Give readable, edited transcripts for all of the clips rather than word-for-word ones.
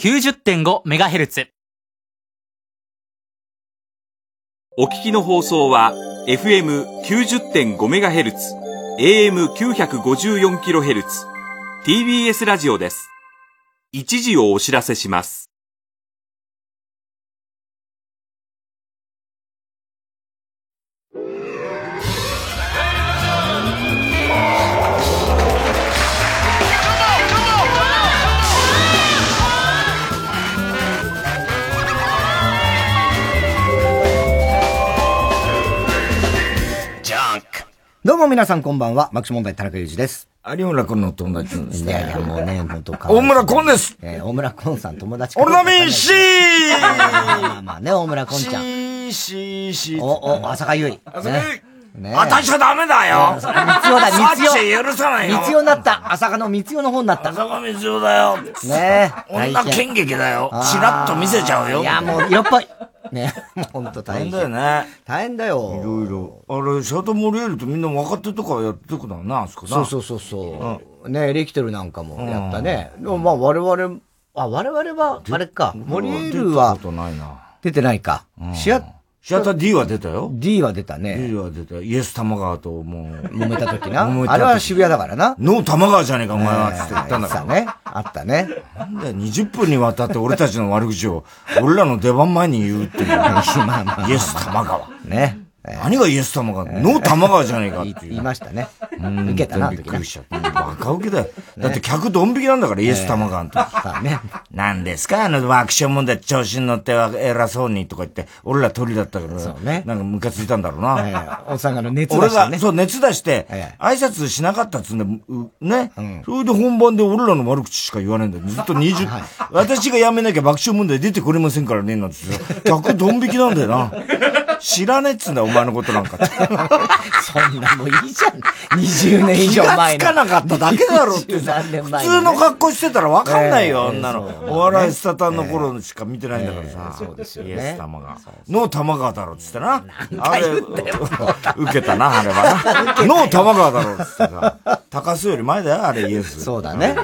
90.5MHz。お聞きの放送は FM90.5MHz、AM954KHz、TBS ラジオです。一時をお知らせします。どうも皆さんこんばんは、爆笑問題田中裕二です。有村コンの友達ですね。いやいや、もうね、本当大村コンです。大村コンさん友達。オルナミンシーまあまあね、大村コンちゃん。シー。お、浅香ゆい。浅香ゆい。ねえ。私はダメだよ。三代許さないよ。三代になった。浅香の三代の方になった。浅香三代だよ。ねえ。女剣劇だよ。チラッと見せちゃうよ。いや、もう色っぽい。ねえ、ほんと大変だよね。大変だよ。いろいろ。あれ、シャトーモリエールとみんな若手とかやってくのな、あそこな。そう。うん、ねえ、エレキテルなんかもやったね。でもまあ我々は、あれか、モリエールは、出てないか。シアター D は出たよ。D は出たね。D は出た。イエス玉川ともう。揉めた時な。あれは渋谷だからな。ノー玉川じゃねえか、お前は。って言ったんだから。あったね。なんだよ、20分にわたって俺たちの悪口を、俺らの出番前に言うっていう。イエス玉川。ね。何がイエス玉川、ノー玉川じゃねえかって言いましたね。受けたな。びっくりしちゃった。バカ受けだよ。だって客ドン引きなんだから、イエス玉川の時。何ですかあの爆笑問題調子に乗って偉そうにとか言って、俺ら鳥だったけど、なんかムカついたんだろうな。おっさんが熱出して。俺が、そう、熱出して、挨拶しなかったっつうんで、ね。それで本番で俺らの悪口しか言わないんだよ。ずっと私が辞めなきゃ爆笑問題出てこれませんからね、なんて客ドン引きなんだよな。知らねえっつんだよ、お前のことなんかって。そんなもういいじゃん。20年以上前の。気がつかなかっただけだろってさ。普通の格好してたらわかんないよ、あんなの。お笑いスタタンの頃しか見てないんだからさ。そうですよね。イエス玉川。ノー玉川だろっつってな。あれ、受けたな、あれはな。ノー玉川だろっつってさ。高須より前だよ、あれイエス。そうだね。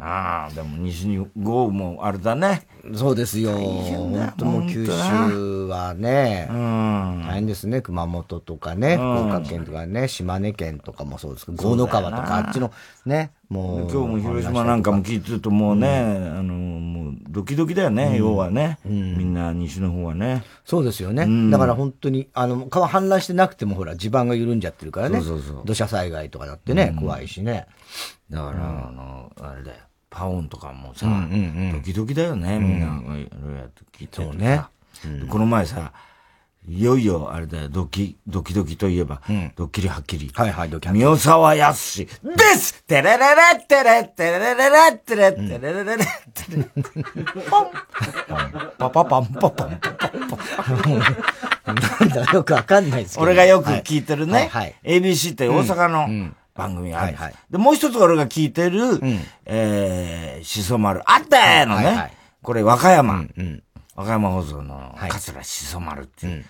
ああ、でも西日豪雨もあれだね。そうですよ。本当もう九州はね、大変ですね。熊本とかね、福岡県とかね、島根県とかもそうですけど、豪ノ川とかあっちのね、もう。今日も広島なんかも聞いてるともうね、もうドキドキだよね、要はね。みんな西の方はね。そうですよね。だから本当に、川氾濫してなくてもほら、地盤が緩んじゃってるからね。土砂災害とかだってね、怖いしね。だから、あれだよ。パオンとかもさ、ドキドキだよね、みんながいろいろやって聞いてるね。この前さ、いよいよあれだよ、ドキドキといえば、ドッキリはっきり。はい、ドキドキ。宮沢靖ですテレレレテレテレレレテレテレレレレポンパパパンパパンパパンパン。なんだよくわかんないですけど。俺がよく聞いてるね、ABC って大阪の、番組があるんです。で、もう一つ俺が聞いてる、しそ丸。あったーのね。これ、和歌山放送の、桂しそ丸っていう、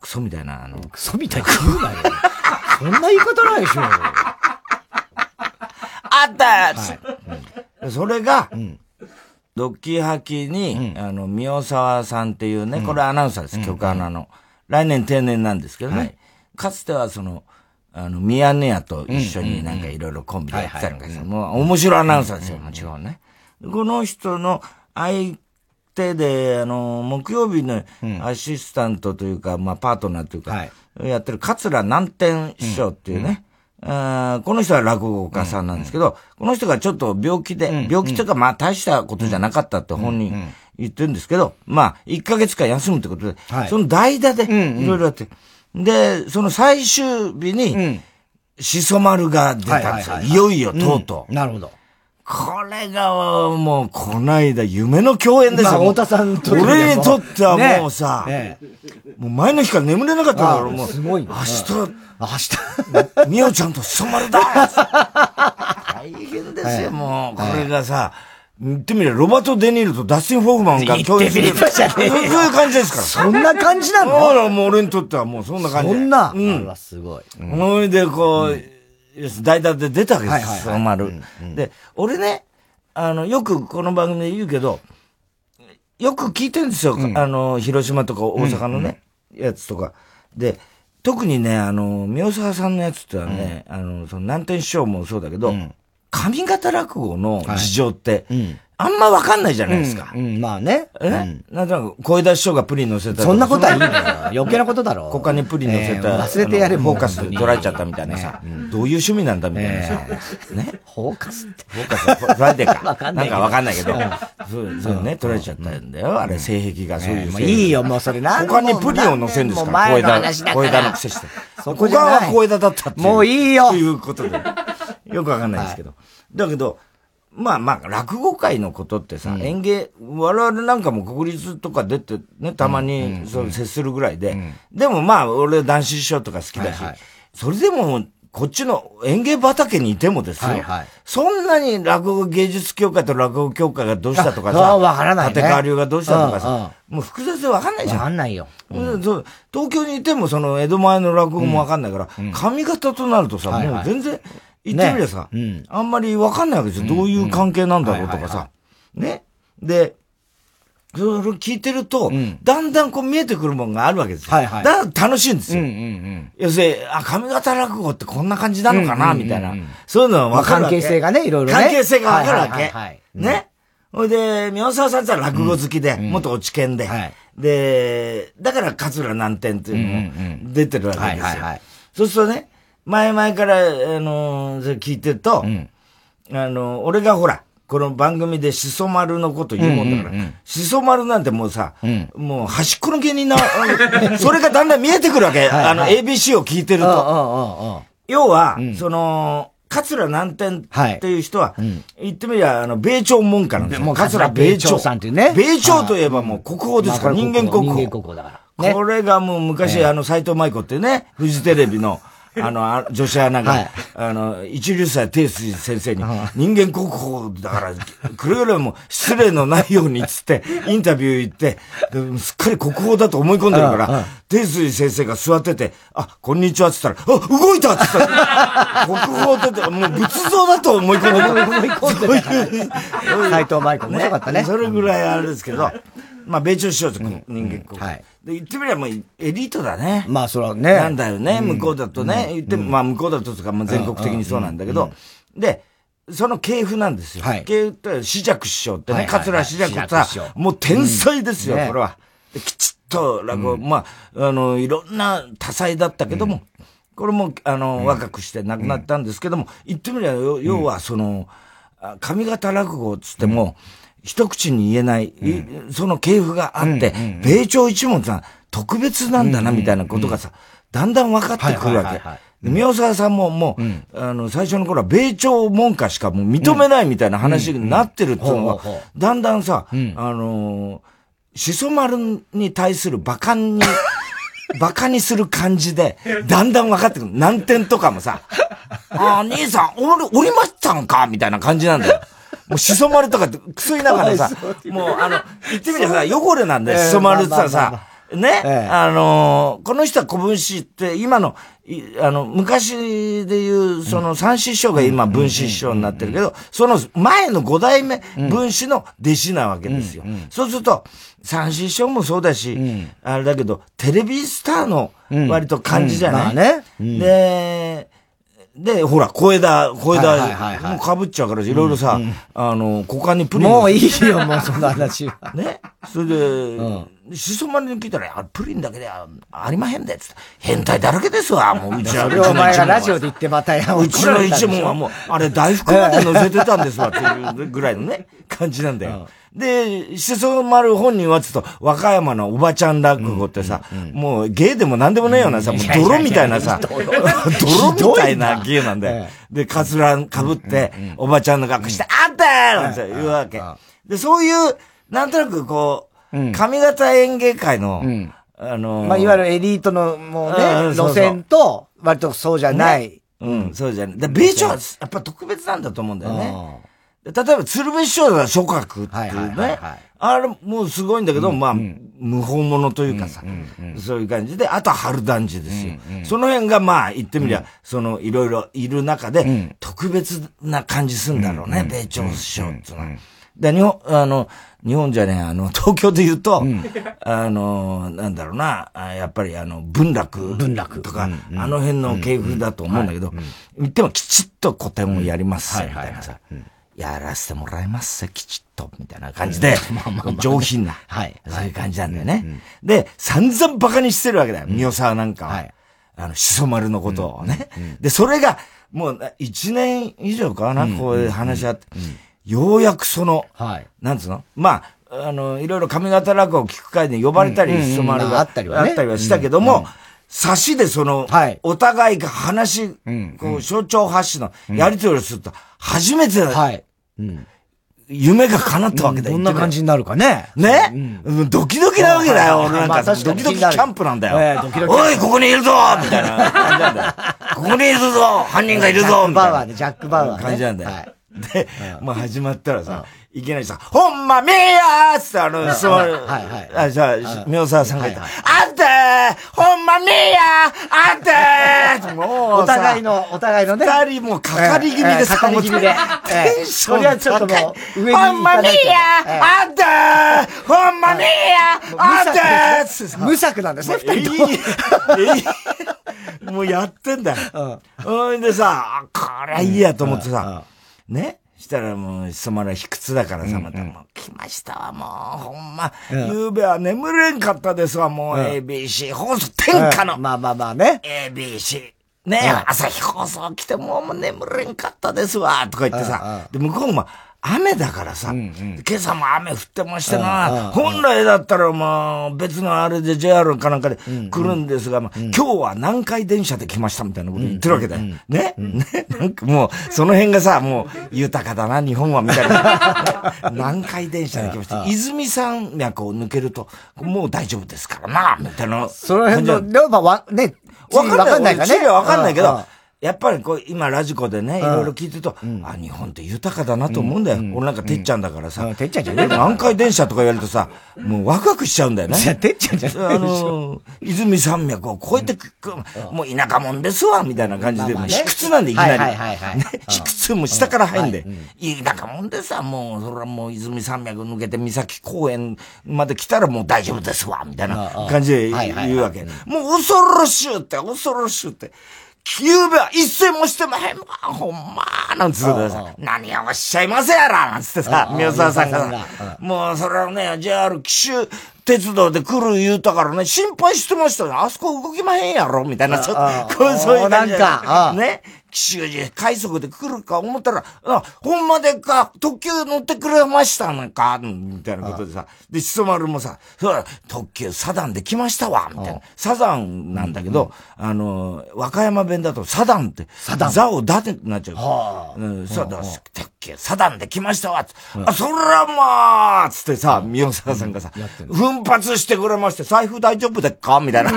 クソみたいな、クソみたいな言うなよ。そんな言い方ないでしょ。あったーそれが、ドッキハキに、宮沢さんっていうね、これアナウンサーです、局アナの。来年定年なんですけどね。かつてはその、ミヤネ屋と一緒になんかいろいろコンビでやってたりとかして、もう面白いアナウンサーですよ、もちろんね。この人の相手で、木曜日のアシスタントというか、まあパートナーというか、やってる桂南天師匠っていうね、この人は落語家さんなんですけど、この人がちょっと病気というかまあ大したことじゃなかったって本人言ってるんですけど、まあ1ヶ月間休むってことで、その代打でいろいろやってる。で、その最終日に、しそ丸が出たんですよ。いよいよ、とうとう。なるほど。これが、もう、こないだ、夢の共演ですよ。まあ、太田さんと。俺にとってはもうさ、もう前の日から眠れなかったから、もう、すごい。明日、みおちゃんとしそ丸だ大変ですよ、もう。これがさ、言ってみれば、ロバート・デ・ニールとダスティン・フォークマンが共演する。そういう感じですから。そんな感じなの？あら、もう俺にとってはもうそんな感じ。そんな。うん。あら、すごい。ほいで、こう、代打で出たわけです。そうなる。で、俺ね、よくこの番組で言うけど、よく聞いてるんですよ。うん、広島とか大阪のね、うん、やつとか。で、特にね、宮沢さんのやつってのはね、うん、その南天師匠もそうだけど、うん、上方落語の事情って、はいうん、あんまわかんないじゃないですか。うんうん、まあね。なんとなく、小枝師匠がプリン乗せた。そんなことはいいんだよ。余計なことだろ。他にプリン乗せた。忘れてやれ、フォーカス捉えちゃったみたいなさ。どういう趣味なんだみたいなさ。ね。フォーカスって。フォーカスは、捉えてか。なんかわかんないけど。そうね、捉えちゃったんだよ。あれ、性癖がそういう。いいよ、もうそれな。他にプリンを乗せるんですか、小枝。小枝の癖して。そこが小枝だったっていう。もういいよ。ということで。よくわかんないですけど。だけど、まあまあ、落語界のことってさ、演芸、我々なんかも国立とか出てね、たまにそう接するぐらいで、でもまあ、俺男子師匠とか好きだし、それでも、こっちの演芸畑にいてもですよ、そんなに落語芸術協会と落語協会がどうしたとかさ、立川流がどうしたとかさ、もう複雑でわかんないじゃん。わかんないよ。東京にいても、その江戸前の落語もわかんないから、上方となるとさ、もう全然、言ってみりゃさ、ねうん、あんまりわかんないわけですよ。どういう関係なんだろうとかさ。ね。で、それを聞いてると、うん、だんだんこう見えてくるもんがあるわけですよ。だから楽しいんですよ。要するに、あ、上方落語ってこんな感じなのかな、みたいな。そういうのはわかるわけ。関係性がね、いろいろね。関係性がわかるわけ。ね。ほいで、宮沢さんって落語好きで、元落研で。で、だから桂南天っていうのも出てるわけですよ。そうするとね、前々から、聞いてると、俺がほら、この番組でしそ丸のこと言うもんだから、しそ丸なんてもうさ、もう端っこの芸人な、それがだんだん見えてくるわけ。ABC を聞いてると。要は、その、桂南天っていう人は、言ってみりゃ、米朝門下なんですよ。桂米朝さんっていうね。米朝といえばもう国宝ですから、人間国宝。これがもう昔、斎藤舞子ってね、フジテレビの、女子アナが、一流祭定水先生に、人間国宝だから、くれぐれも失礼のないようにつって、インタビュー行って、すっかり国宝だと思い込んでるから、定水先生が座ってて、あ、こんにちはって言ったら、あ、動いたって言ったら、国宝だって、もう仏像だと思い込んでる。思い込んでる。そういう。斎藤舞子面白かったね。それぐらいあれですけど、まあ、米朝師匠と人間国宝。で、言ってみればもうエリートだね。まあ、それはね。なんだよね。向こうだとね。言っても、まあ、向こうだととか、全国的にそうなんだけど。で、その系譜なんですよ。系譜って、紫尺師匠ってね、桂紫尺ってさ、もう天才ですよ、これは。きちっと、落語、まあ、いろんな多彩だったけども、これも、若くして亡くなったんですけども、言ってみれば、要は、その、上方落語つっても、一口に言えない、その系譜があって、米朝一門さん、特別なんだな、みたいなことがさ、だんだん分かってくるわけ。宮沢さんももう、最初の頃は米朝門下しかもう認めないみたいな話になってるっていうのが、だんだんさ、しそ丸に対する馬鹿にする感じで、だんだん分かってくる。難点とかもさ、あ、兄さん、おりましたんかみたいな感じなんだよ。もう、しそ丸とかって、くそいながらさ、もう、言ってみればさ、汚れなんだよ、しそ丸ってさ、ね、この人は古文子って、今の、昔でいう、その三子師匠が今、文子師匠になってるけど、その前の五代目、文子の弟子なわけですよ。そうすると、三子師匠もそうだし、あれだけど、テレビスターの、割と感じじゃない？で、ほら、小枝、もう被っちゃうから、いろいろさ、股間にプリン。もういいよ、もうそんな話は。ね。それで、しそ丸に聞いたら、プリンだけではありまへんで、つって。変態だらけですわ、もう、うちは。お前がラジオで言ってまたやうちの一門はもう、あれ、大福まで乗せてたんですわ、っていうぐらいのね、感じなんだよ。で、しそ丸本人はちょっと、和歌山のおばちゃん落語ってさ、もう芸でも何でもねえようなさ、もう泥みたいなさ、泥みたいな芸なんだよ。で、カツラ被って、おばちゃんの格好して、あったーなんて言うわけ。で、そういう、なんとなくこう、上方演芸界の、ま、いわゆるエリートの、もうね、路線と、割とそうじゃない。そうじゃない。で、米朝はやっぱ特別なんだと思うんだよね。例えば、鶴瓶師匠だから、諸角っていうね。あれ、もうすごいんだけど、まあ、無法者というかさ、そういう感じで、あとは春団児ですよ。その辺がまあ言ってみりゃ、そのいろいろいる中で、特別な感じするんだろうね、米朝首相っていうのは。で、日本じゃねえ、東京で言うと、なんだろうな、やっぱり文楽とか、あの辺の系譜だと思うんだけど、言ってもきちっと古典をやります、みたいなさ。やらせてもらいますきちっと、みたいな感じで、上品な、そういう感じなんだよね。で、散々バカにしてるわけだよ、三代沢なんかは。しそ丸のことをね。で、それが、もう、1年以上かな、こういう話あって、ようやくその、なんつうのまあ、いろいろ上方落語を聞く会で呼ばれたり、しそ丸があったりはしたけども、差しでその、お互いが話、こう、象徴発信のやり取りをすると、初めて、夢が叶ったわけだよ。どんな感じになるかね。ね、ドキドキなわけだよ。俺なんか、ドキドキキャンプなんだよ。おい、ここにいるぞみたいな感じなんだよ。ここにいるぞ犯人がいるぞみたいな。ジャック・バウアーね。感じなんだよ。で、まあ始まったらさ、いきなりさ、ほんま、みやーって宮沢さんが言った。あんてーほんま、みやーあんてーもう、お互いのね。二人もうかかり気味でさ、かかり気味で。テンション高い。それはちょっともう、上に。ほんま、みやーあんてーほんま、みやーあんてー無策なんですね、二人とも。もうやってんだよ。うん。でさ、これはいいやと思ってさ、ねしたらもう、しそ丸は卑屈だからさ、またもう、来ましたわ、もう、ほんま、夕べは眠れんかったですわ、もう、ABC 放送、天下の、まあね、ABC、ね、朝日放送来て、もう眠れんかったですわ、とか言ってさ、で、向こうも、雨だからさ、今朝も雨降ってましてな、本来だったらもう、別のあれで JR かなんかで来るんですが、今日は南海電車で来ましたみたいなこと言ってるわけだよ。ねなんかもう、その辺がさ、もう、豊かだな、日本は、みたいな。南海電車で来ました。泉山脈を抜けると、もう大丈夫ですからな、みたいな。その辺の、やっぱね、わかんないけど、やっぱりこう、今ラジコでね、いろいろ聞いてると、あ、日本って豊かだなと思うんだよ。俺なんかてっちゃんだからさ。てっちゃんじゃねえ。南海電車とか言われるとさ、もうワクワクしちゃうんだよね。てっちゃんじゃねえ。泉山脈を越えてく、もう田舎もんですわ、みたいな感じで、卑屈なんでいきなり。卑屈も下から入んで。田舎もんですわ、もう、それはもう泉山脈抜けて三崎公園まで来たらもう大丈夫ですわ、みたいな感じで言うわけ。もう恐ろしゅうって。ゆうべは一睡もしてまへんわ、ほんまー、なんつってさ、何をおっしゃいますやら、なんつってさ、宮沢さんがさ、もうそれはね、JR 紀州鉄道で来る言うたからね、心配してましたね、あそこ動きまへんやろ、みたいな、そういう感じで、ね、紀州寺快速で来るか思ったら、ほんまでっか、特急乗ってくれましたのか、みたいなことでさ、で、しそ丸もさ、そうだ、特急サザンで来ましたわ、みたいな、サザンなんだけど、和歌山弁だとサダンって、ザをダテになっちゃう。特急サダンで来ましたわ、あ、そらまあ、つってさ、宮沢さんがさ、奮発してくれまして、財布大丈夫でっかみたいな。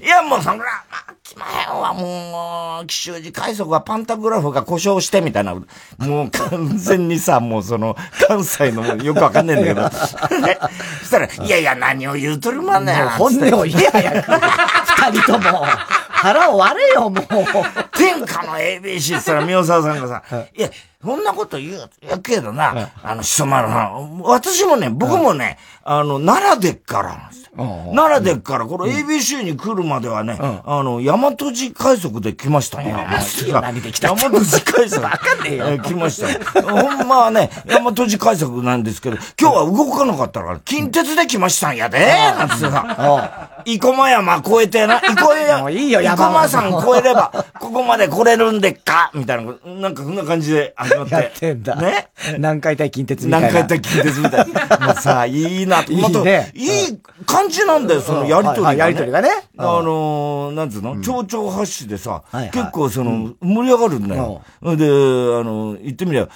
いや、もうそら、来まへんわ、もう、紀州寺快速はパンタグラフが故障して、みたいな。もう完全にさ、もうその、関西の、よくわかんねえんだけど。そしたら、いやいや、何を言うとるまんねん。本音を言えや。二人とも。腹を割れよ、もう。天下の ABC って言ったら、宮沢さんがさ、いや、そんなこと言う、やけどな、しそ丸さん、私もね、僕もね、奈良でっから、奈良でっから、これ ABC に来るまではね、大和寺快速で来ましたね。何で来た？大和寺快速。わかんねえよ。来ました。ほんまはね、大和寺快速なんですけど、今日は動かなかったから、近鉄で来ましたんやで、なんつってさ、生駒山越えてな、生駒山越えれば、ここまで来れるんでっか、みたいな、なんかそんな感じで、やってんだ。ね。南海対近鉄みたいな。南海対近鉄みたいな。もうさ、いいなと。いいね。いい感じなんだよ、そのやりとりが。やりとりがね。なんつうの町長発信でさ、結構その、盛り上がるんだよ。で、言ってみりゃ、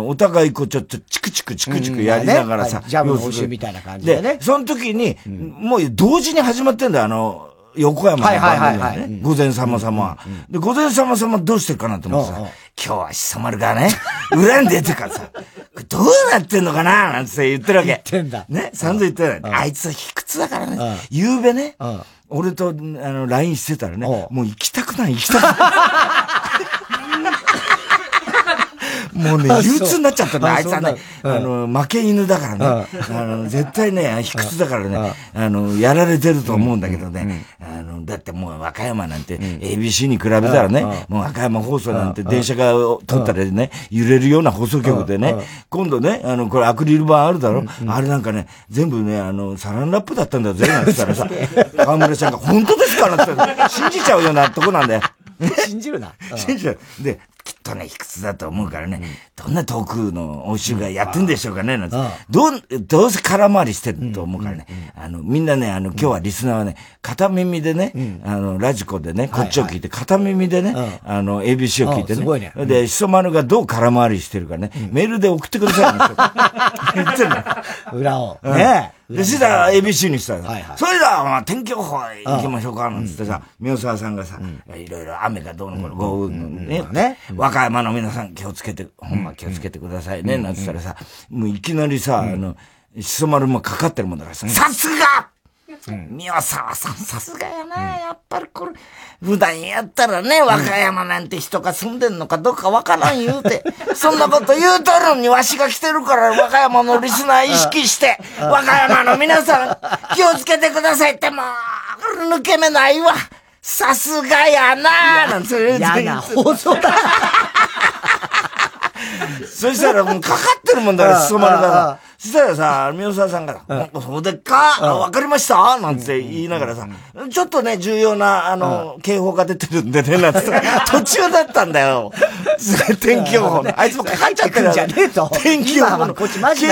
お互いこうちょっとチクチクやりながらさ、ジャム補修みたいな感じで。で、その時に、もう同時に始まってんだよ、横山の番組でね、午前様様は。で、午前様様どうしてるかなと思ってさ、今日はしそ丸がね、裏に出てからさ、どうなってんのかななんて言ってるわけ。言ってんだ。ね、散々言ってるわけ。あいつは卑屈だからね。夕べね、俺と、LINE してたらね、もう行きたくない、行きたくない。もうね、憂鬱になっちゃったんだ。あいつはね、負け犬だからね。絶対ね、卑屈だからね、やられてると思うんだけどね。だってもう和歌山なんて、ABC に比べたらね、もう和歌山放送なんて電車が通ったらね、揺れるような放送局でね、今度ね、これアクリル板あるだろ、あれなんかね、全部ね、サランラップだったんだぜ、なんて言ったらさ、河村さんが本当ですかなんて、信じちゃうようなとこなんだよ。信じるな。信じる。で、きっとね、卑屈だと思うからね、どんなトークの応酬がやってんでしょうかね、なんて。どうせ空回りしてると思うからね。みんなね、今日はリスナーはね、片耳でね、ラジコでね、こっちを聞いて、片耳でね、ABC を聞いてね。すごいね。で、しそまるがどう空回りしてるかね、メールで送ってくださいね。言ってんの。裏を。ねえ。で、そしたら ABC にしたら、それでは、天気予報行きましょうか、なんつってさ、宮沢さんがさ、いろいろ雨がどうのこうの、豪雨のね、和歌山の皆さん気をつけて、ほんま気をつけてくださいね、なんつったらさ、もういきなりさ、しそ丸もかかってるもんだからさ、さすが宮沢さん、さすがやな、やっぱりこれ、普段やったらね、和歌山なんて人が住んでんのかどうかわからん言うて、そんなこと言うとるのにわしが来てるから、和歌山のリスナー意識して、和歌山の皆さん気をつけてくださいって、もう、抜け目ないわ。さすがやなーなんて言うて。やな放送だ。そしたらもうかかってるもんだから、しそまるが。そしたらさ、宮沢さんが、そうでっかわかりましたなんて言いながらさ、ちょっとね、重要な、警報が出てるんでね、なんて途中だったんだよ。天気予報の。あいつもかかっちゃってるんじゃねえと。天気予報の。警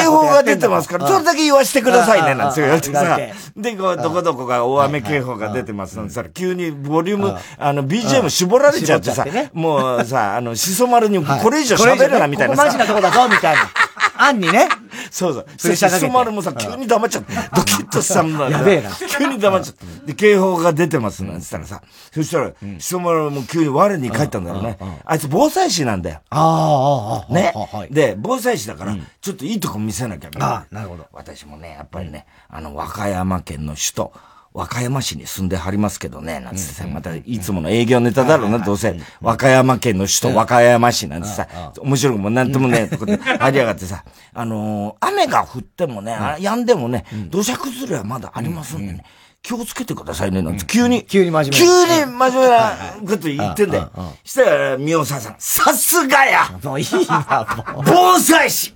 報が出てますから、それだけ言わしてくださいね、なんて言われてさ。で、こう、どこどこが大雨警報が出てますなんてさ、急にボリューム、BGM 絞られちゃってさ、もうさ、しそまるにこれ以上喋るな、みたいなさ。マジなとこだぞ、みたいな。あんにね。そうそう。それしそまるもさ、急に黙っちゃって、ドキッとしたんだよ。やべえな。急に黙っちゃって。で、警報が出てますなんて言ったらさ、そしたら、しそまるも急に我に返ったんだよね。あいつ防災士なんだよ。ああ、ね。で、防災士だから、ちょっといいとこ見せなきゃみたいな。ああ、なるほど。私もね、やっぱりね、和歌山県の首都、和歌山市に住んではりますけどね、なんつってさ、またいつもの営業ネタだろうな、どうせ、和歌山県の首都和歌山市なんてさ、面白くもなんともね、とこでありやがってさ、雨が降ってもね、止んでもね、土砂崩れはまだありますんでね、気をつけてくださいね、なんて、急に真面目。急に真面目なこと言ってんだよ。したら、宮沢さん、さすがやもういいな、もう。防災士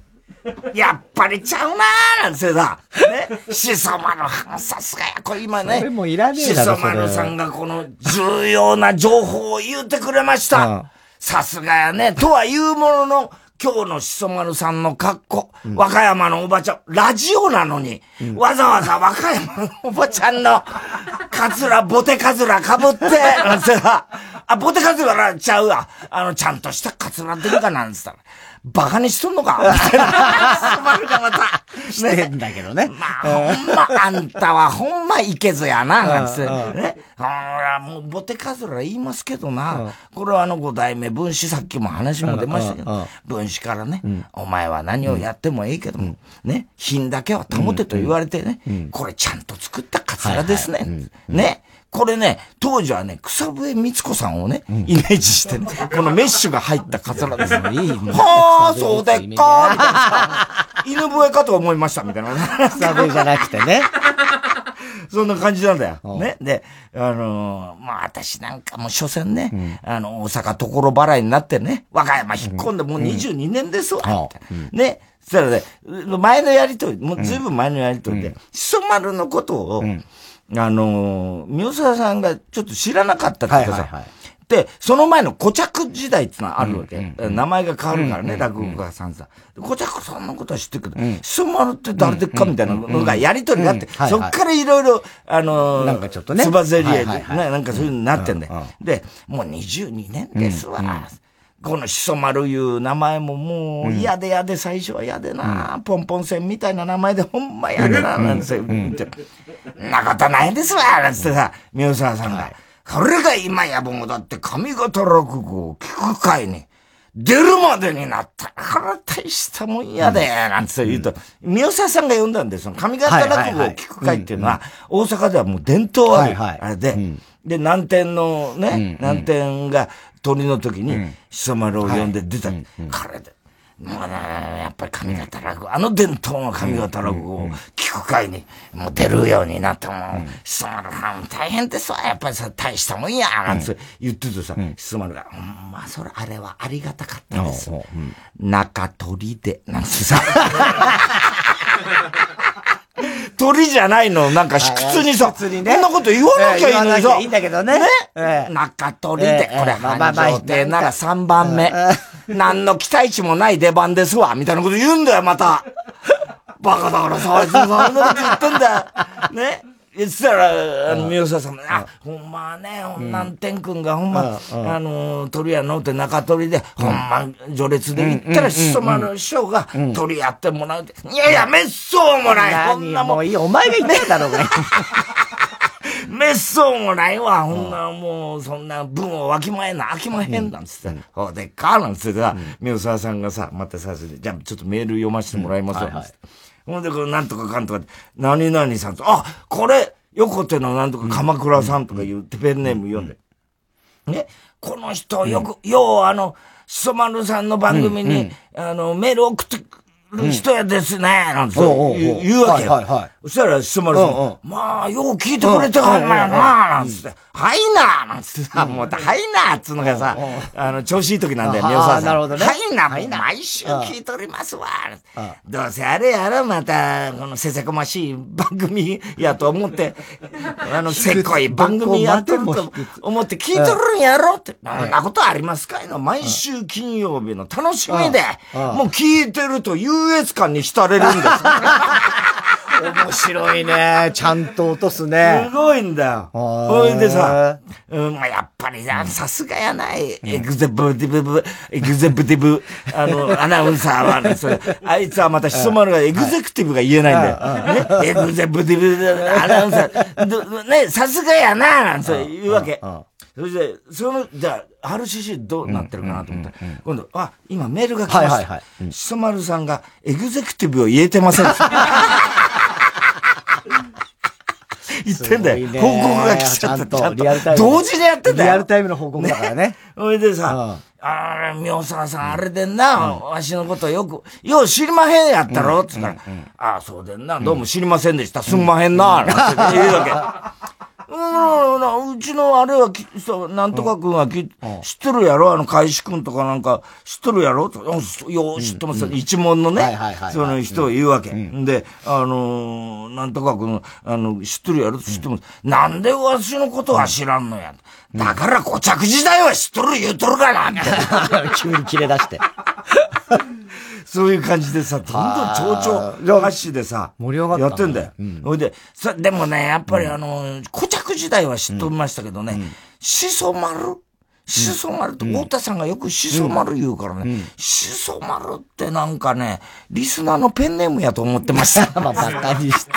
やっぱりちゃうなーなんてさ、ね、しそまるさんさすがや、これ今ね、しそまるさんがこの重要な情報を言うてくれました。さすがやね、とは言うものの、今日のしそまるさんの格好、和歌山のおばちゃん、ラジオなのに、わざわざ和歌山のおばちゃんの、カツラ、ボテカツラかぶって、なんてさ、あ、ボテカツラちゃうわ。ちゃんとしたカツラ出るかなんつったら、バカにしとんのかみたいな。すまるがまた。してんだけどね。まあ、ほんま、あんたはほんまいけずやな、なんつって。ね。ほら、もう、ボテカズラ言いますけどな。これは五代目分子、さっきも話も出ましたけど、分子からね、お前は何をやってもいいけども、ね、品だけは保てと言われてね、これちゃんと作ったカツラですね。ね。これね、当時はね、草笛光子さんをね、イメージしてね、このメッシュが入ったカツラですね。はぁ、そうでっかーみたいな。犬笛かと思いました、みたいな。草笛じゃなくてね。そんな感じなんだよ。ね。で、まあ、私なんかも、所詮ね、大阪所払いになってね、和歌山引っ込んでもう22年ですわ、ね。そしたらね、前のやりとり、もう随分前のやりとりで、しそまるのことを、宮沢さんがちょっと知らなかったっていうかさ、で、その前の古着時代ってのはあるわけ。名前が変わるからね、落語家さんさ。古着さんのことは知ってるけど、しそまるって誰でっかみたいなのがやりとりがあって、そっからいろいろ、なんかちょっとね、つばぜり合いで、なんかそういうのになってんだよ。で、もう22年ですわ。このしそまるいう名前ももう嫌で嫌で最初は嫌でな、ポンポン船みたいな名前でほんま嫌でな、なんて、なことないですわ、なんてさ、宮沢さんが。これが今やぼうだって上方落語を聞く会に、出るまでになった。これは大したもんやで、なんて言うと、三代さんが読んだんで、その上方落語を聞く会っていうのは、大阪ではもう伝統ある、あれで、で、南天のね、南天が鳥の時に、しそ丸を呼んで出た。これで、もうね、やっぱり上方落語、あの伝統の上方落語を聞く会に、もう出るようになっても、しそ丸さん大変ですわ、やっぱりさ、大したもんや、なんて言っててさ、しそ丸が、ほんま、それ、あれはありがたかったです。中鳥で、なんてさ、鳥じゃないの、なんか、卑屈にさ、こんなこと言わなきゃいいのにさ、いいんだけどね。中鳥で、これ、繁盛亭なら3番目。何の期待値もない出番ですわ、みたいなこと言うんだよ、また。バカだからさ、あいつもそんなこと言ってんだよ。ね。言ってたら、宮沢さんも、あ、ほんまね、南天君がほんま、鳥屋のって中鳥で、ほんま、序列で行ったら、しそ丸の師匠が、鳥やってもらうって、いやいや、めっそうもない、こんなもん。もういい、お前が言ってんだろうが。めっそうもないわ、ほんな、もう、そんな、分をわきまえな、あきまへんなんつって、ほうでっか、なんつってさ、宮沢さんがさ、またさ、じゃあちょっとメール読ませてもらいますよ、なんつって。ほんで、これ、なんとかかんとかって、何々さんと、あ、これ、横手のなんとか鎌倉さんとか言って、ペンネーム読んで。ね、この人、よく、よう、しそ丸さんの番組に、メール送ってくる人やですね、なんて言うわけよ。そしたら、しそ丸さん、まあ、よう聞いてくれてはんなやな、なんつって、はいな、なんつってさ、もう、はいな、っつうのがさ、調子いい時なんだよ、宮沢さん。はいな、毎週聞いておりますわ。どうせあれやろ、また、このせせこましい番組やと思って、せっこい番組やってると思って聞いてるんやろって、そんなことありますかいの、毎週金曜日の楽しみで、もう聞いてると優越感に浸れるんです。面白いね。ちゃんと落とすね。すごいんだよ。それでさ、まあやっぱりさすがやない。エグゼクティブ、アナウンサーはね、それ、あいつはまたしそ丸がエグゼクティブが言えないんだよ。ね、エグゼクティブ、アナウンサー、ね、さすがやな、なんて言うわけ。それで、じゃあ、RCC どうなってるかなと思って、今度、あ、今メールが来ました。しそ丸さんがエグゼクティブを言えてません。言ってんだよ。報告が来ちゃった。ちゃんと同時でやってんだよ。リアルタイムの報告だからね。それでさ、あれ、宮沢さん、あれでんな、わしのことよう知りまへんやったろって言ったら、あ、そうでんな、どうも知りませんでした。すんまへんな、なんて言うわけ。うちのあれは、なんとか君は知ってるやろ、海士君とかなんか知ってるやろよう知ってます。一門のね、その人を言うわけ。で、なんとか君、知ってるやろ知ってます。なんでわしのことは知らんのや。だから、固着時代は知っとる言うとるかなみたいな。急に切れ出して。そういう感じでさ、どんどん丁々発止でさ、やってんだよ。ほいで、でもね、やっぱり固着時代は知っとりましたけどね、しそ丸って、太田さんがよくしそ丸言うからね、しそ丸ってなんかね、リスナーのペンネームやと思ってました。バカにして。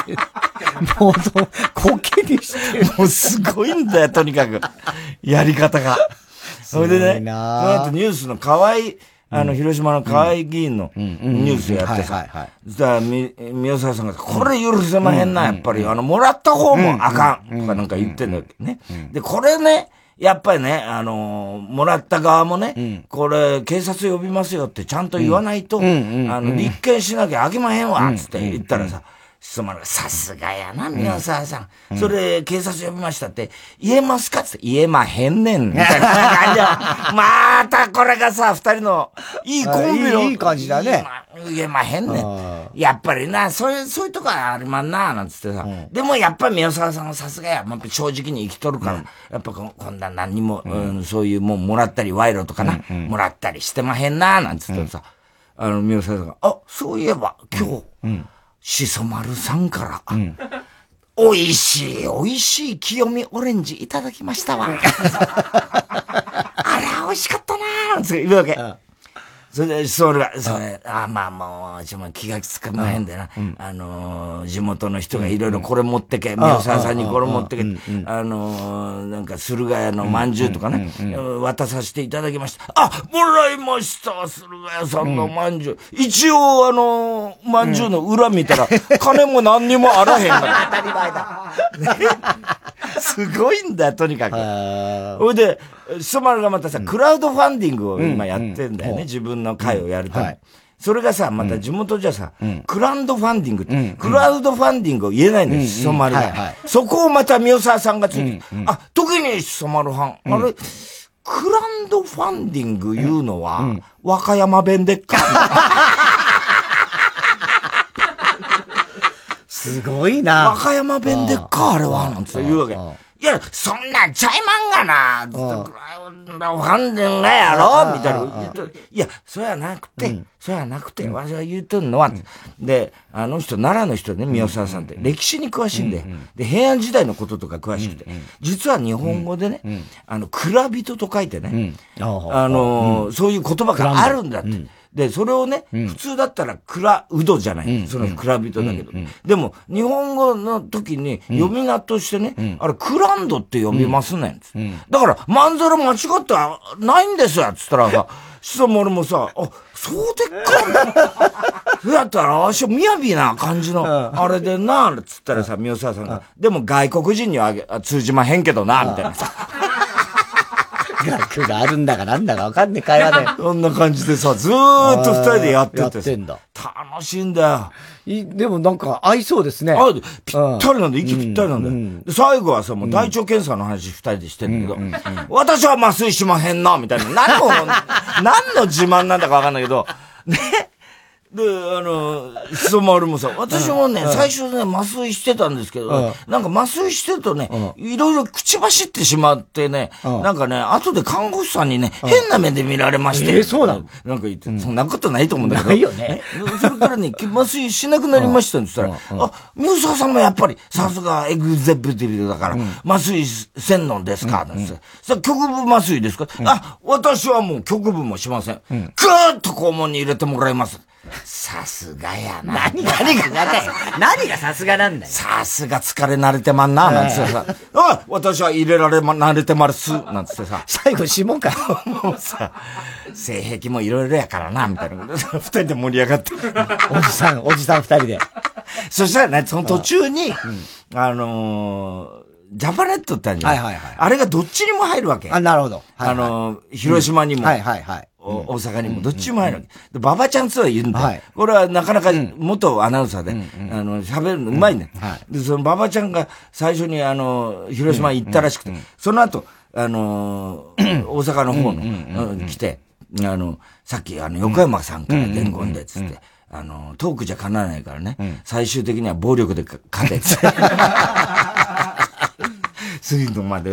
もう、コケにして。もうすごいんだよ、とにかく。やり方が。それでね、この後ニュースの河合、広島の河合議員のニュースやってさ、そしたら、宮沢さんが、これ許せまへんな、やっぱり、もらった方もあかん、とかなんか言ってんだよね。で、これね、やっぱりね、もらった側もね、これ、警察呼びますよってちゃんと言わないと、立件しなきゃあげまへんわ、つって言ったらさ、さすがやな、宮沢さん。それ、警察呼びましたって、言えますかって言えまへんねん。みたいな感じだ。またこれがさ、二人の、いいコンビの。いい感じだね。言えまへんねん。やっぱりな、そういうとこはありまんな、なんつってさ。でもやっぱり宮沢さんはさすがや。正直に生きとるから。やっぱこんな何も、そういうもんもらったり、賄賂とかな、もらったりしてまへんな、なんつってさ。宮沢さんが、あ、そういえば、今日。しそ丸さんから、美味しい清見オレンジいただきましたわ。あら、美味しかったなーって言うわけ。それでソウルが、それ、あ、まあもう、ちょっと気がつかまへんでな、うん、地元の人がいろいろこれ持ってけ、宮沢さんにこれ持ってけ、なんか駿河屋の饅頭とかね、渡させていただきました。あ、もらいました、駿河屋さんの饅頭。一応饅頭の裏見たら、金も何にもあらへんから。当たり前だ。すごいんだよ、とにかく。ほいで、ソマルがまたさ、クラウドファンディングを今やってんだよね、自分の会をやるために。それがさ、また地元じゃさ、クラウドファンディングって、クラウドファンディングを言えないんです、ソマルが。そこをまた宮沢さんがついて、あ、特にソマルはん、あれ、クラウドファンディング言うのは、和歌山弁でっか。すごいな。和歌山弁でっか、あれは、なんて言うわけ。いや、そんなんちゃいまんがな、ずっとクラウドファンディングがやろみたいな言うと、いや、そうやなくて、そうやなくて、わしが言うとんのは、で、あの人、奈良の人ね、宮沢さんって、歴史に詳しいんで、で、平安時代のこととか詳しくて、実は日本語でね、蔵人と書いてね、そういう言葉があるんだって。で、それをね、普通だったら、クラウドじゃない。そのクラビトだけど。でも、日本語の時に、読み名としてね、あれ、クランドって読みますねん。だから、まんざら間違ってないんですよつったらさ、その俺もさ、あ、そうでっか。そうやったら、あしょ、みやびな感じの、あれでな、つったらさ、宮沢さんが、でも外国人には通じまへんけどな、みたいなさ。学があるんだかなんだかわかんねえ会話で。そんな感じでさ、ずーっと二人でやってて。やってんだ。楽しいんだよ。でもなんか合いそうですね。あ、ぴったりなんだよ。息ぴったりなんだよ。最後はさ、もう大腸検査の話二人でしてんだけど、私は麻酔しまへんな、みたいな。何の自慢なんだかわかんないけど、ね。で、その俺もさ、私もね、最初ね、麻酔してたんですけど、なんか麻酔してるとね、いろいろ口走ってしまってね、なんかね、後で看護師さんにね、変な目で見られまして。そうなのなんか言って、そんなことないと思うんだけど。ないよね。それからね、麻酔しなくなりましたって言ったら、あ、宮沢さんもやっぱり、さすがエグゼブティブだから、麻酔せんのですかなんて。さ、局部麻酔ですか、あ、私はもう局部もしません。ぐーっと肛門に入れてもらいます。さすがやな。何がさすがなんだよ。さすが疲れ慣れてまんな、なんつってさ。おい、私は入れられま、慣れてます、なんつってさ。最後、指紋か。もうさ、性癖もいろいろやからな、みたいな。二人で盛り上がって。おじさん二人で。そしたらね、その途中に、ジャパネットってあるじゃん。あれがどっちにも入るわけ。あ、なるほど。広島にも。大阪にも、どっちも入るわけ。ババちゃんつは言うんだよ。これはなかなか元アナウンサーで、喋るのうまいんだよ。で、そのババちゃんが最初に広島行ったらしくて、その後、大阪の方の、来て、さっき横山さんから伝言で、つって、トークじゃかなわないからね、最終的には暴力で勝て、つって。次のまで、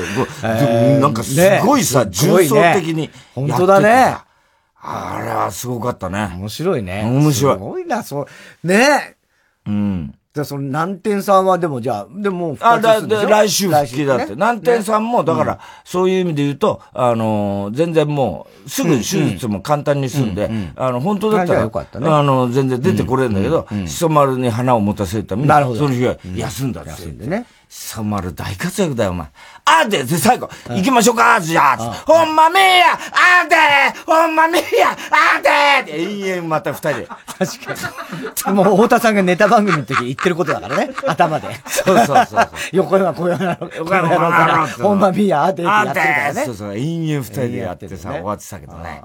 なんかすごいさ、重層的に。本当だね。あれはすごかったね。面白いね。面白い。すごいな、そう。ねえ。うん。じゃあ、その、南天さんはでも、じゃあ、でも、あ、だ、来週復帰だって。南天さんも、だから、そういう意味で言うと、全然もう、すぐ手術も簡単に済んで、本当だったら、全然出てこれるんだけど、しそ丸に花を持たせるために、その日は休んだって。休んでね。さまる大活躍だよ、お前。あーで、最後、行きましょうか、じゃあ。ほんまめーや、あーでー、ほんまめーや、あーでー、永遠また二人で。確かに。もう、太田さんがネタ番組の時言ってることだからね、頭で。そう。横山、小山の、横山の、ほんまめーや、あーでーってやってるからね。そう、永遠二人でやってさ、終わってたけどね。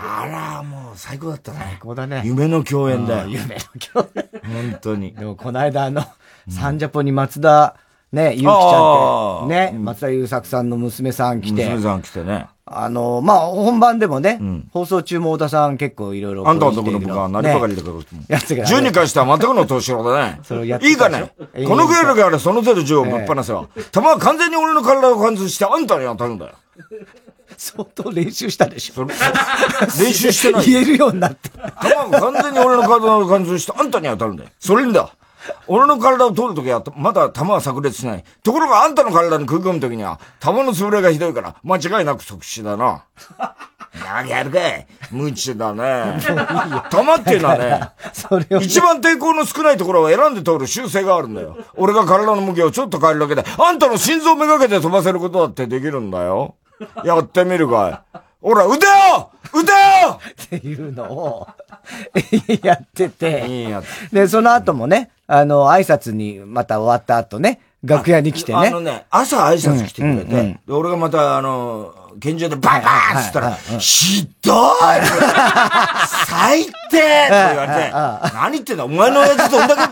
あら、もう、最高だったね。最高だね。夢の共演だよ。夢の共演。本当に。でも、この間、サンジャポに松田、ね、ゆうきちゃんって、ね、松田優作さんの娘さん来て。娘さん来てね。まあ、本番でもね、放送中も太田さん結構いろいろ。あんたのとこの僕は何ばかりだけど、12回したら全くの年頃だね。いいかね。このぐらいがあれ、その程度銃をぶっ放せば。弾は完全に俺の体を貫通して、あんたに当たるんだよ。相当練習したでしょ。練習してない。言えるようになって。弾は完全に俺の体を貫通して、あんたに当たるんだよ。それにだ。俺の体を通るときは、まだ弾は炸裂しない。ところがあんたの体に食い込むときには、弾の潰れがひどいから、間違いなく即死だな。なんかやるかい。無知だね。玉っていうのはね、それをね、一番抵抗の少ないところを選んで通る習性があるんだよ。俺が体の向きをちょっと変えるだけで、あんたの心臓めがけて飛ばせることだってできるんだよ。やってみるかい。ほら、腕よ腕よっていうのをやってて。いいやつ。で、その後もね、挨拶にまた終わった後ね、楽屋に来てね。朝挨拶来てくれて、で俺がまた、拳銃でバンバンっつったら、ひどい最低って言われて、何言ってんだお前の親父どんだけ、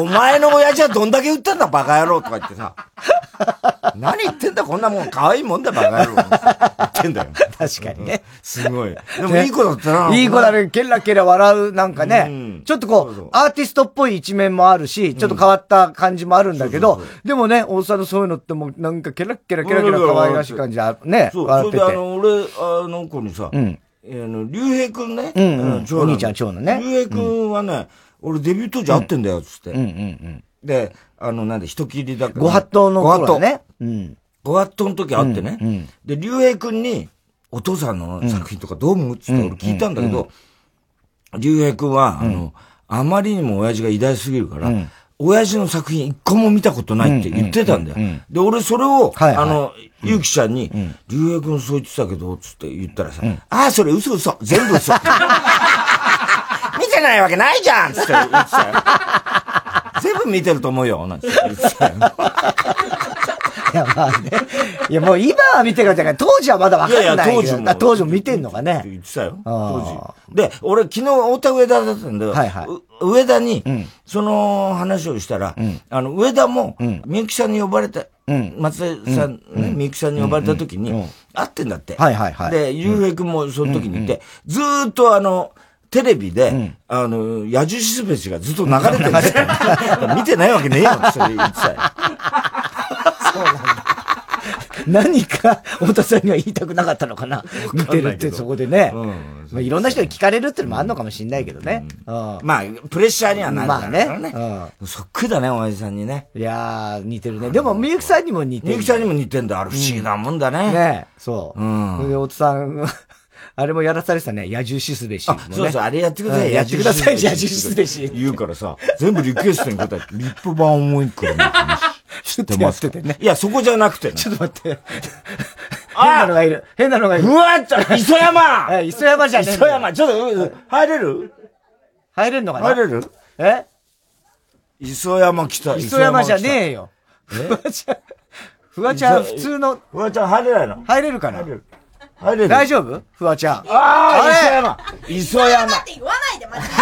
お前の親父はどんだけ撃ったんだバカ野郎とか言ってさ、何言ってんだこんなもん可愛いもんだバカ野郎言ってんだよ。確かにね。すごい。でもいい子だったな。いい子だね。ケラケラ笑うなんかね、ちょっとこう、アーティストっぽい一面もあるし、ちょっと変わった感じもあるんだけど、でもね、大沢のそういうのってもうなんかケラケラケラケラ可愛らしい感じあるね。それで俺、子にさ、竜兵くんね、お兄ちゃん長男ね。竜兵くんはね、俺デビュー当時会ってんだよ、つって。で、なんで、人切りだから。ご法度の頃ね。ご法度の時会ってね。で、竜兵くんに、お父さんの作品とかどう思うつって俺聞いたんだけど、竜兵くんは、あまりにも親父が偉大すぎるから、親父の作品一個も見たことないって言ってたんだよ。で、俺それを、ゆうきちゃんに、竜兵くんそう言ってたけど、つって言ったらさ、ああ、それ嘘嘘全部嘘見てないわけないじゃんつって言ってたよ。全部見てると思うよ、なんて言ってたよ。いや、まあね。いや、もう今は見てるじゃない。当時はまだわかんない。いやいや、当時も。当時も見てんのかね。言ってたよ。当時。で、俺昨日、太田上田だったんだよ。はいはい。上田に、その話をしたら、上田も、みゆきさんに呼ばれた、松江さん、みゆきさんに呼ばれた時に、会ってんだって。はいはいはい。で、ゆうへいくんもその時にいて、ずーっとテレビで、野獣しすべしがずっと流れてるんだよ。見てないわけねえよってそれ言ってたよ。何か、太田さんには言いたくなかったのかな。見てるってそこでね。いろんな人に聞かれるってのもあんのかもしんないけどね。まあ、プレッシャーにはなるからね。そっくりだね、親父さんにね。いやー、似てるね。でも、みゆきさんにも似てる。みゆきさんにも似てんだ。あれ不思議なもんだね。ねそう。で、太田さん、あれもやらされてたね。野獣しすべし。そうそう、あれやってください。やってください、野獣しすべし。言うからさ、全部リクエストに答えて、リップ版思いっくらね。ちょっと待っててね。いや、そこじゃなくてね。ちょっと待って。変なのがいる。変なのがいる。うわっちゃ磯山磯山じゃねえ。磯山、ちょっと、入れる入れるのかな入れるえ磯山来た。磯山じゃねえよ。フワちゃん、普通の。フワちゃん入れないの入れるかな入れる。入れる。大丈夫フワちゃん。あー、磯山。磯山って言わないで、マジで。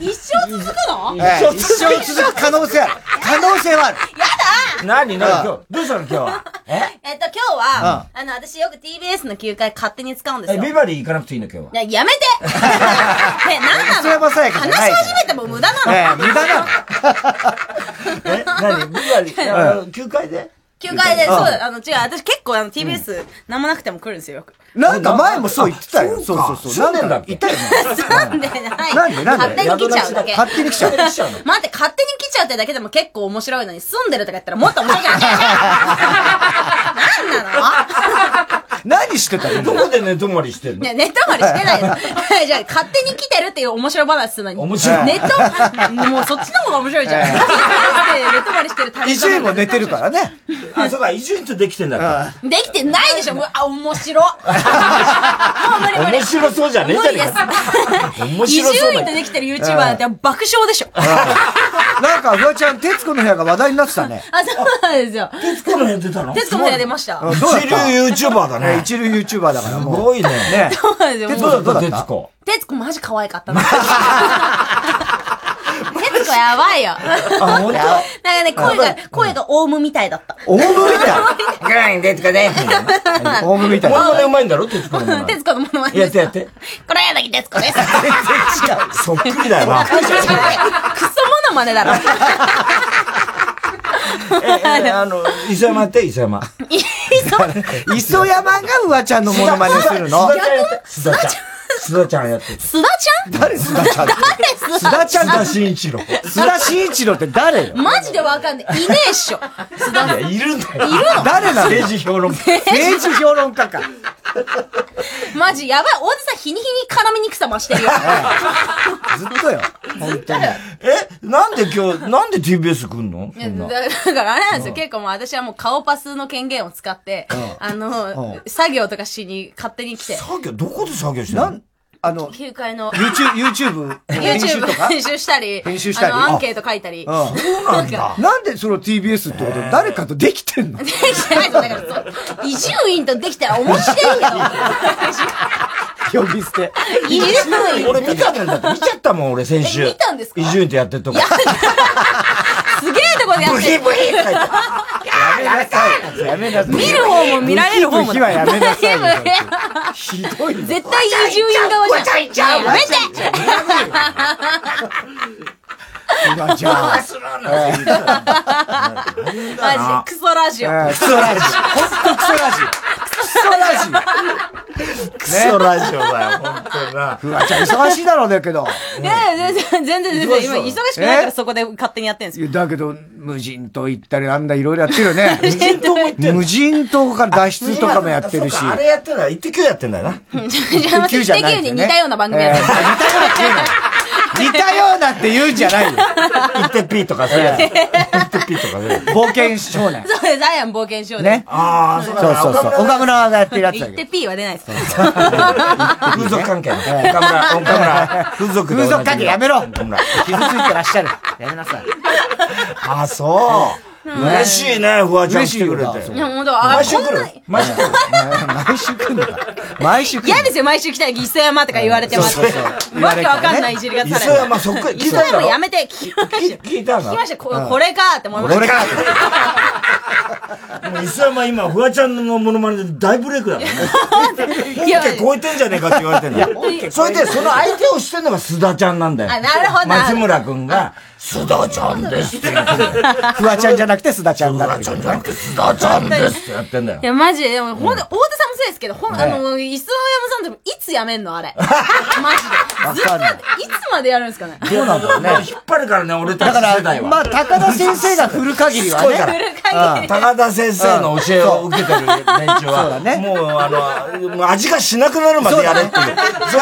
一生続くの？一生続く可能性ある。可能性はある。やだ！何今日。どうしたの今日は。今日は、私よく TBS の9階勝手に使うんですよ。ビバリー行かなくていいの今日は。やめて！何なの？話し始めても無駄なの。無駄なの。何ビバリー9階で？9階で、そう、違う、私結構TBS なんもなくても来るんですよ、よく。なんか前もそう言ってたよ。そう。住んでんだっけ？いたよね。住んでない。なんで勝手に来ちゃうだけ。勝手に来ちゃう。待って、勝手に来ちゃうってだけでも結構面白いのに、住んでるとか言ったらもっと面白いから。なんなの？何してたの？どこで寝泊まりしてんの？寝泊まりしてないです。じゃあ、勝手に来てるっていう面白い話するのに。面白い。もうそっちの方が面白いじゃん。寝泊まりしてるタイプ。伊集院も寝てるからね。あ、そうか、伊集院とできてんだから。できてないでしょ。あ、面白。もう無理無理。面白そうじゃねえじゃねえか。面白そう。伊集院とできてる YouTuber だって爆笑でしょ。なんか、フワちゃん、徹子の部屋が話題になってたね。あ、そうなんですよ。徹子の部屋出たの？徹子の部屋出ました。一流 YouTuber だね。一流 YouTuber だからもう。すごいね。そうなんですよ。どうだった？徹子。徹子マジ可愛かったな。徹子やばいよ。あ、ほんと？なんかね、声がオウムみたいだった。オウムみたい？グライン、徹子ね。オウムみたい。モノマネうまいんだろ？徹子のモノマネ。徹子のモノマネ。やってやって。これ柳徹子です。全然違う。そっくりだよな。クソモノマネだろ。磯山って磯山。磯山がうわちゃんのモノマネするの？須田ちゃん。須田ちゃんやってる。須田ちゃん？誰須田ちゃん？誰須田ちゃん？須田慎一郎。須田慎一郎って誰よ？マジでわかんない。いねえっしょ。須田。いや、いるんだよ。いるの？誰なの？政治評論家。政治評論家か。マジやばい、大津さん日に日に絡みにくさ増してるよ。ずっとよ。本当に。え、なんで今日、なんで TBS 来んの？そんな。だからあれなんですよ、結構もう私はもう顔パスの権限を使って、作業とかしに勝手に来て。作業？どこで作業してんの？9階の YouTube 編集とか編集したりアンケート書いたり。ああ、そうなんだ。なんでその TBS ってこと誰かとできてんの？できてないと。だから伊集院とできたら面白いんだよ。呼び捨て。伊集院。俺見たんだって。見ちゃったもん俺先週。見たんですか？伊集院とやってるとこ。すげえとこでやってる。ブヒブヒ。やめなさい。見る方も見られる方も。ブヒはやめなさい。ひどい。絶対伊集院側じゃん。やめて。今じゃあ。マジクソラジオ。クソラジオだよ、本当にな。ふわちゃん忙しいだろうだけど。いやいや、全然、今忙しくないからそこで勝手にやってんすよ。だけど、無人島行ったりなんだいろいろやってるよね。無人島から脱出とかもやってるし。あれやったら、イッテ Q やってんだよな。イッテ Q に似たような番組やってる。似たようなって言うんじゃないよ。イッテ P とかそうや。イッテ P とかね。冒険少年。そうです、アイアン冒険少年。ね。ああ、そう。岡村がやってるやつだけど。イッテ P は出ないです。風俗関係の。岡村。風俗関係やめろ。岡村。傷ついてらっしゃる。やめなさい。ああ、そう。嬉しいね、フワちゃん来てくれて。いや、ほんと、毎週来るんだ。嫌ですよ、毎週来たら、磯山とか言われてます。わけわかんないいじりがされる。磯山やめて、聞きました。聞きました、これかーって思いました。これかーって。もう磯山今、フワちゃんのモノマネで大ブレイクだもんね。本家超えてんじゃねえかって言われてんだ。それで、その相手をしてんのが須田ちゃんなんだよ。あ、なるほど。松村くんが、須田ちゃんですって言ってんだよ。フワちゃんじゃなくて須田ちゃんだ。須田ちゃんですってやってんだよ。いや、マジで、でも、ほんと、大手さんもそうですけど、磯山さんでも、いつやめんのあれ。マジで。ずっと、いつまでやるんですかね。そうなんだよね。引っ張るからね、俺たち世代は。まあ、高田先生が振る限りはね。高田先生の教えを受けてる連中は、もう、味がしなくなるまでやれっていう。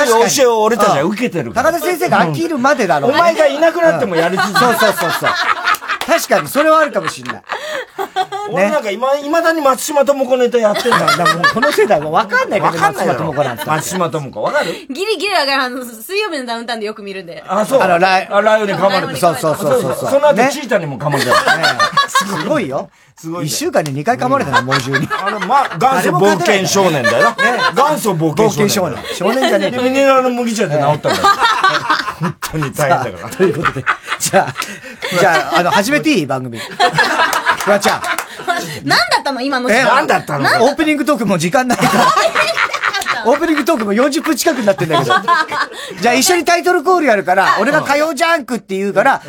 そういう教えを俺たちは受けてるから。高田先生が飽きるまでだろ。お前がいなくなってもやり続ける。そう。確かに、それはあるかもしれない。俺なんか未だに松島智子ネタやってんだから、もうこの世代はわかんないから、松島智子なんて。松島智子、わかる？ギリわかる。水曜日のダウンタウンでよく見るんで。あ、そう。ライオンに噛まれて。そう。その後、チーターにも噛まれて。すごいよ。すごい。一週間に2回噛まれたの、猛獣に。元祖冒険少年だよな。元祖冒険少年。少年じゃねえ。ミネラルの麦茶で治ったんだよ。本当に大変だから。ということで、じゃあ、始めていい番組。フワちゃん。何だったの今の時間。何だったのオープニングトークも時間ないから。オープニングトークも40分近くになってんだけど。じゃあ一緒にタイトルコールやるから、俺が火曜ジャンクって言うから、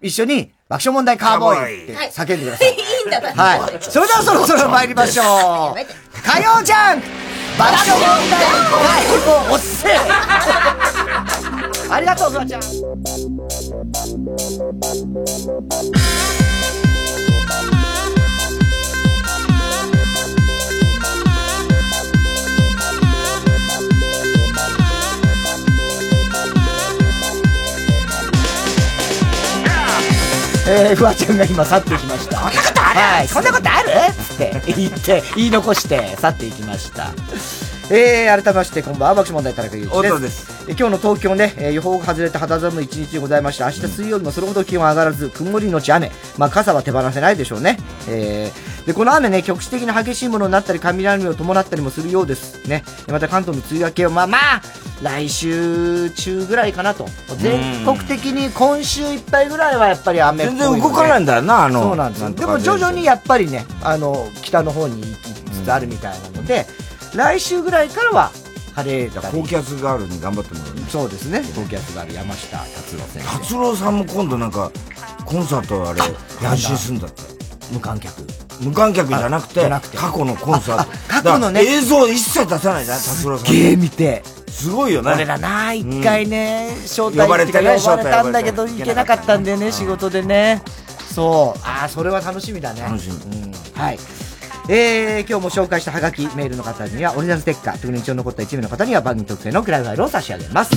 一緒に爆笑問題カーボーイって叫んでください。いいんだから。はい。それではそろそろ参りましょう。火曜ジャンク爆笑問題カーボーイおっせえありがとう、フワちゃん。フワちゃんが今去っていきました。はい、そんなことある？って言い残して去っていきました。改めましてこんばんは、爆笑問題田中裕一です。今日の東京ね、予報が外れて肌寒い一日でございました。明日水曜日もそれほど気温上がらず、曇りのち雨。まあ傘は手放せないでしょうね。でこの雨ね、局地的な激しいものになったり雷を伴ったりもするようですね。また関東の梅雨明けはまあ来週中ぐらいかなと。全国的に今週いっぱいぐらいはやっぱり雨っぽい、ね、全然動かないんだよな、そうなんです。でも徐々にやっぱりね、北の方に行きつつあるみたいなので、来週ぐらいからは晴れだったり。高気圧があるに頑張ってもらうね。そうですね。高気圧がある山下達郎先生。達郎さんも今度なんかコンサートあれ配信するんだって。無観客じゃなくて過去のコンサート。過去のね。映像一切出さないじゃん、達郎さん。すげえ見て。すごいよね。俺らな、一回ね、招待呼ばれたんだけど行けなかったんだよね、仕事でね。そう。ああ、それは楽しみだね。楽しみ。はい。今日も紹介したハガキメールの方にはオリジナルステッカー、特に印象に残った1名の方には番組特製のクラウドファイルを差し上げます。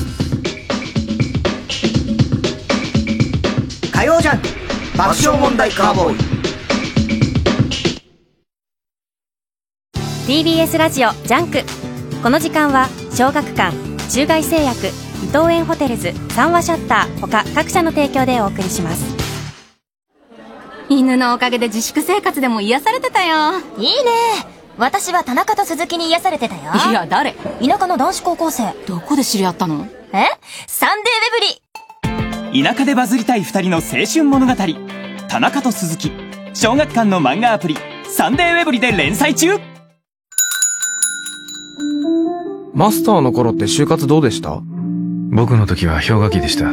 火曜ジャンク爆笑問題カーボーイ。TBS ラジオジャンク、この時間は小学館、中外製薬、伊藤園ホテルズ、三和シャッター他各社の提供でお送りします。犬のおかげで自粛生活でも癒されてたよ。いいね。私は田中と鈴木に癒されてたよ。いや誰？田舎の男子高校生。どこで知り合ったの？え？サンデーウェブリ。田舎でバズりたい二人の青春物語、田中と鈴木、小学館の漫画アプリサンデーウェブリで連載中。マスターの頃って就活どうでした？僕の時は氷河期でした。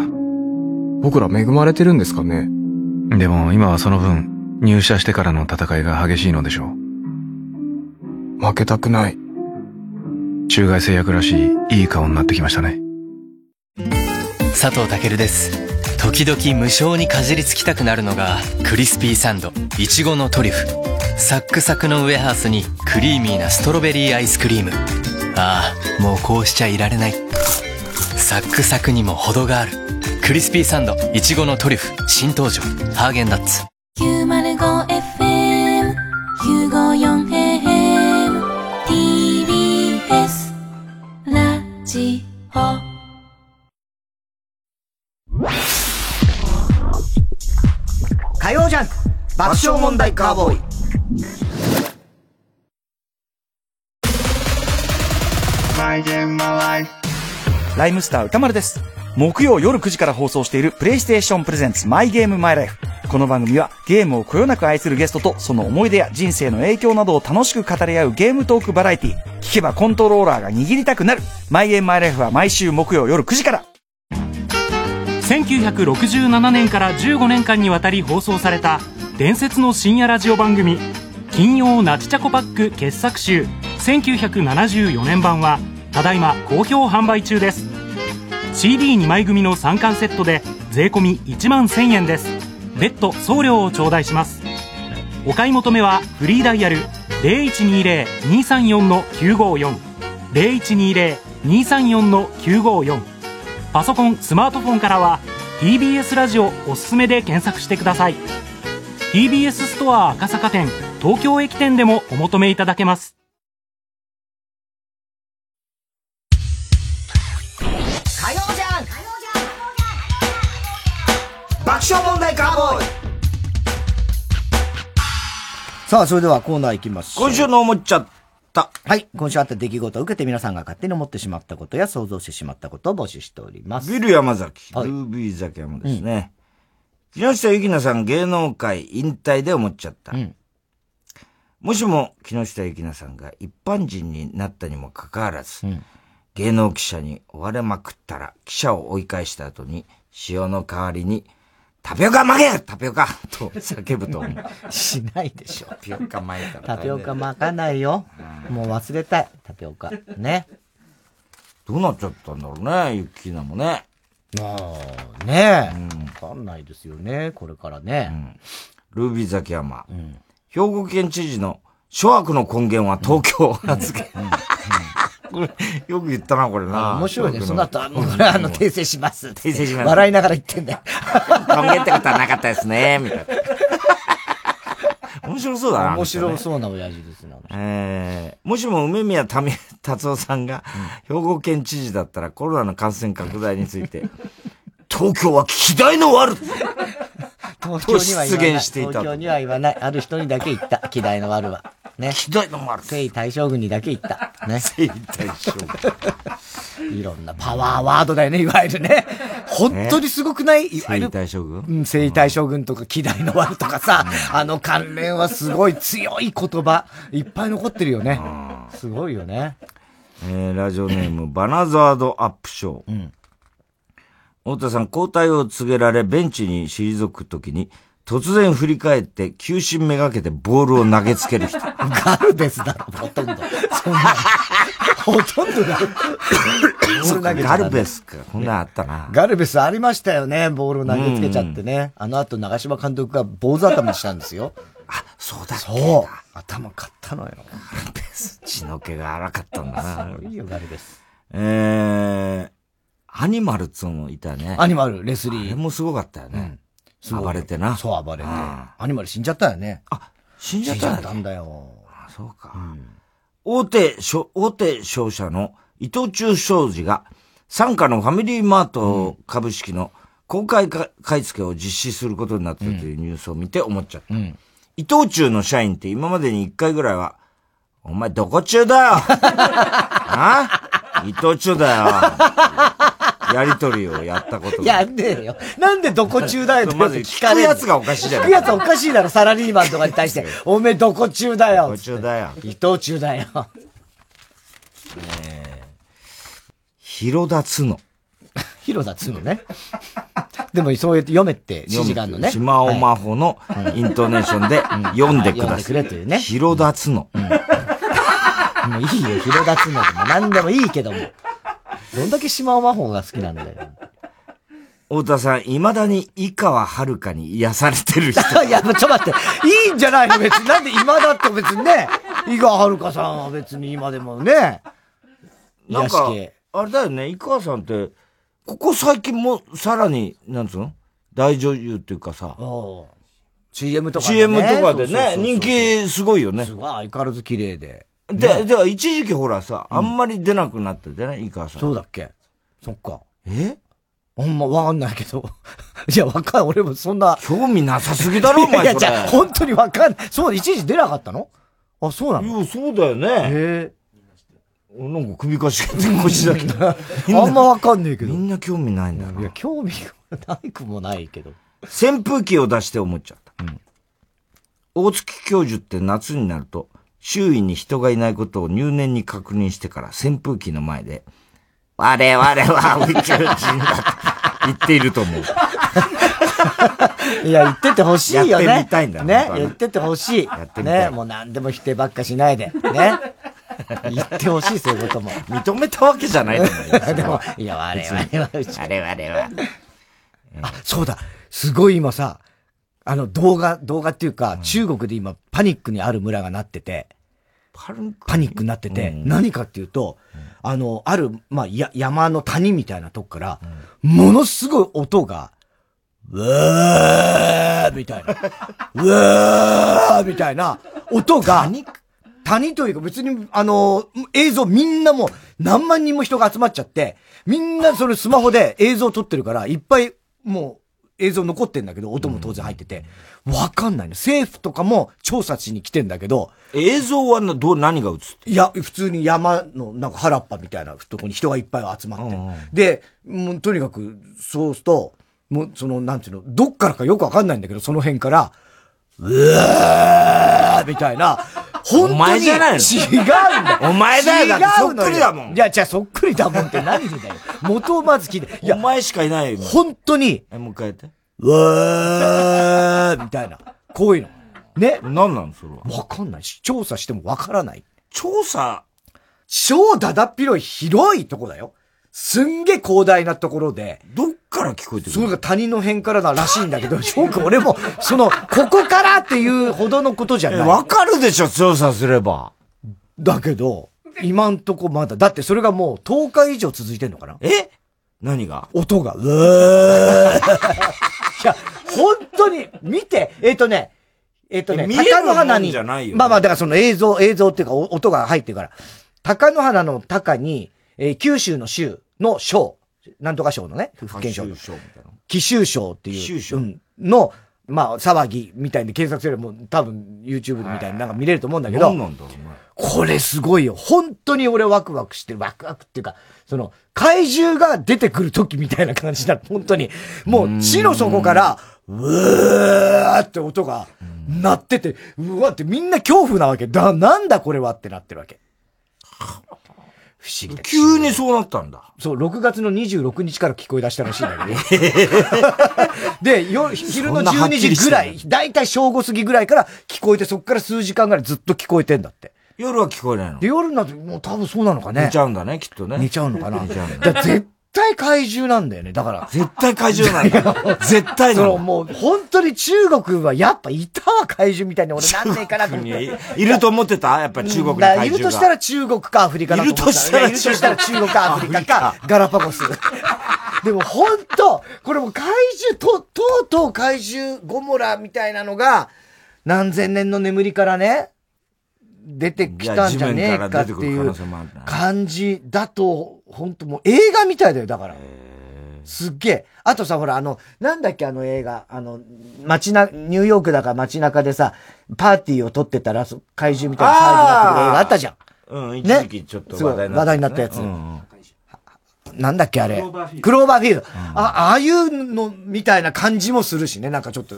僕ら恵まれてるんですかね？でも今はその分、入社してからの戦いが激しいのでしょう。負けたくない。中外製薬らしいいい顔になってきましたね。佐藤健です。時々無性にかじりつきたくなるのがクリスピーサンド、いちごのトリュフ。サックサクのウエハースにクリーミーなストロベリーアイスクリーム。ああ、もうこうしちゃいられない。サックサクにも程がある。クリスピーサンドいちごのトリュフ、新登場ハーゲンダッツ。 905FM954AM TBS ラジオ。火曜ジャンク爆笑問題カーボーイ。ライムスター歌丸です。木曜夜9時から放送しているプレイステーションプレゼンツマイゲームマイライフ。この番組はゲームをこよなく愛するゲストとその思い出や人生の影響などを楽しく語り合うゲームトークバラエティ。聞けばコントローラーが握りたくなるマイゲームマイライフは毎週木曜夜9時から。1967年から15年間にわたり放送された伝説の深夜ラジオ番組金曜ナチチャコパック傑作集1974年版はただいま好評販売中です。 CD2 枚組の3巻セットで税込1万1000円です。別途送料を頂戴します。お買い求めはフリーダイヤル 0120-234-954 0120-234-954 パソコンスマートフォンからは TBS ラジオおすすめで検索してください。 TBS ストア赤坂店、東京駅店でもお求めいただけます。爆笑問題カーボーイ。さあそれではコーナー行きましょう。今週の思っちゃった。はい、今週あった出来事を受けて皆さんが勝手に思ってしまったことや想像してしまったことを募集しております。ビル山崎、ルービーザキヤマですね、木下ゆきなさん芸能界引退で思っちゃった、もしも木下ゆきなさんが一般人になったにもかかわらず、芸能記者に追われまくったら記者を追い返した後に塩の代わりにタピオカ巻けタピオカと叫ぶとしないでしょ。タピオカ巻いたらタピオカ巻かないよ。もう忘れたいタピオカね。どうなっちゃったんだろうね、ユッキーナもね。まあね、わかんないですよね、これからね、ルービーザキヤマ、兵庫県知事の諸悪の根源は東京発言、これよく言ったな、これな。面白いね。その後、これ訂正します。訂正します。笑いながら言ってんだよ。根源ってことはなかったですね、みたいな。面白そうだな。面白そうな親父ですね。もしも梅宮達夫さんが、兵庫県知事だったらコロナの感染拡大について、東京は希代の悪と出現していた。東京には言わない。ある人にだけ言った。希代の悪は。ね。希代の悪。征夷大将軍にだけ言った。ね。征夷大将軍。いろんなパワーワードだよね、いわゆるね。本当にすごくない？征夷大将軍？うん、征夷大将軍とか、希代の悪とかさ、関連はすごい強い言葉、いっぱい残ってるよね。すごいよね。ラジオネーム、バナザードアップショー。太田さん、交代を告げられ、ベンチに退くときに、突然振り返って、球審めがけてボールを投げつける人。ガルですだろ、ほとんど。そんな、ほとんどだろ。そうか、ガルベスか。こんなんあったな。ガルベスありましたよね、ボールを投げつけちゃってね。あの後、長嶋監督が坊主頭にしたんですよ。あ、そうだっけ。そう、頭買ったのよ。血の毛が荒かったんだな。いいよ、誰です。アニマルっつうのいたね。アニマル、レスリー。あれもすごかったよね、うん、暴れてな。そう、暴れて、アニマル死んじゃったよね。あ、死んじゃったんだ、ね、死んじゃったんだよ。あ、そうか、うん、大手商社の伊藤忠商事が傘下のファミリーマート株式の公開買い付けを実施することになったというニュースを見て思っちゃった、うんうん、伊藤忠の社員って今までに1回ぐらいはお前どこ中だよあ、伊藤忠だよやりとりをやったことやんねえよ。なんでどこ中だよってまず聞かれる。聞くやつがおかしいじゃん。聞くやつおかしいだろ。サラリーマンとかに対しておめえどこ中だよ。どこ中だよ。伊藤中だよ。広田つの。広田つのね。でもそうやって読めって指示があるのね。島尾真帆のイントネーションで読んでください。読んでくれというね。広田つの。うんうん、もういいよ、広田つのでも何でもいいけども。どんだけ島尾真帆が好きなんだよ。太田さん、未だに井川遥に癒されてる人。いや、ちょっと待って。いいんじゃないの別に。なんで今だって別にね。井川遥さんは別に今でもね。なんか、あれだよね、井川さんって、ここ最近もさらに、なんつうの？大女優っていうかさ。CM とかでね。CM とかでね、そうそうそうそう、人気すごいよね。すごい、相変わらず綺麗で。で、一時期ほらさ、あんまり出なくなっててね、うん、井川さん。そうだっけ？そっか。あんまわかんないけど。いや、わかん、俺もそんな。興味なさすぎだろ、お前。いや、じゃ本当にわかんない。そうだ、一時出なかったの？あ、そうなの？いや、そうだよね。なんか首かしげ腰だけど。あんまわかんないけど。みんな興味ないんだよ。いや、興味がないくもないけど。扇風機を出して思っちゃった。うん、大月教授って夏になると、周囲に人がいないことを入念に確認してから扇風機の前で、我々は宇宙人だと言っていると思う。いや、言っててほしいよね。やってみたいんだね。言っててほしい。やってみたい。ね、もう何でも否定ばっかしないで。ね。言ってほしい、そういうことも。認めたわけじゃないと思う。でも、いや、我々は宇宙人。我々は。あ、そうだ。すごい今さ、動画っていうか、うん、中国で今、パニックにある村がなってて、パニックになってて、うん、何かっていうと、うん、ある、まあ、山の谷みたいなとこから、うん、ものすごい音が、うわーみたいな、うわーみたいな音が、谷というか別に、映像みんなもう何万人も人が集まっちゃって、みんなそれスマホで映像撮ってるから、いっぱいもう、映像残ってんだけど、音も当然入ってて。わかんないの。政府とかも調査しに来てんだけど。映像は何が映ってる？いや、普通に山の、なんか原っぱみたいなとこに人がいっぱい集まって。うんうん、で、もうとにかく、そうすると、もうその、なんていうの、どっからかよくわかんないんだけど、その辺から、うわーみたいな。本当に。お前じゃないの？違うんだよ。お前だよ。だってそっくりだもん。いや、じゃあそっくりだもんって何でだよ。元をまず聞いて。いや、お前しかいないよ。本当に。もう一回やって。うわーみたいな。こういうの。ね。何なんそれは。わかんないし、調査してもわからない。調査？超だだっ広い、広いとこだよ。すんげえ広大なところで。どっから聞こえてくる？それが谷の辺からだらしいんだけど、よく俺も、ここからっていうほどのことじゃない。わかるでしょ、調査すれば。だけど、今んとこまだ。だってそれがもう10日以上続いてんのかな？何が？音が、うーいや、本当に、見て、高野花に、まあまあ、だからその映像っていうか、音が入ってるから、高野花の高に、九州の州の省、なんとか省のね、福建省。貴州省っていう、の、まあ、騒ぎみたいで検索すればもう多分 YouTube みたいになんか見れると思うんだけど、これすごいよ。本当に俺ワクワクしてる。ワクワクっていうか、怪獣が出てくる時みたいな感じだ。本当に。もう地の底から、うわーって音が鳴ってて、うわってみんな恐怖なわけ。なんだこれはってなってるわけ。不思議だ。急にそうなったんだ。そう、6月の26日から聞こえ出したらしいんだけど。で、昼の12時ぐらい、だいたい正午過ぎぐらいから聞こえて、そっから数時間ぐらいずっと聞こえてんだって。夜は聞こえないの？で、夜になって、もう多分そうなのかね。寝ちゃうんだね、きっとね。寝ちゃうのかな。寝ちゃうの。絶対怪獣なんだよね。だから絶対怪獣なんだ。絶対のもう本当に中国はやっぱいたわ、怪獣みたいに。俺なんでいかなくていると思ってた。やっぱ中国に怪獣がいるとしたら中国かアフリカだと思った。いるとしたら中国かアフリカかガラパゴス。でも本当これも怪獣とうとう怪獣ゴモラみたいなのが何千年の眠りからね出てきたんじゃねえかっていう感じだと、本当もう映画みたいだよ。だからすっげえ。あとさ、ほらなんだっけ、あの映画、ニューヨークだから街中でさパーティーを撮ってたら怪獣みたいな騒ぎになってる映画あったじゃん。うん、一時期ちょっと話題になったやつ。なんだっけあれ、クローバーフィールド。ああいうのみたいな感じもするしね。なんかちょっと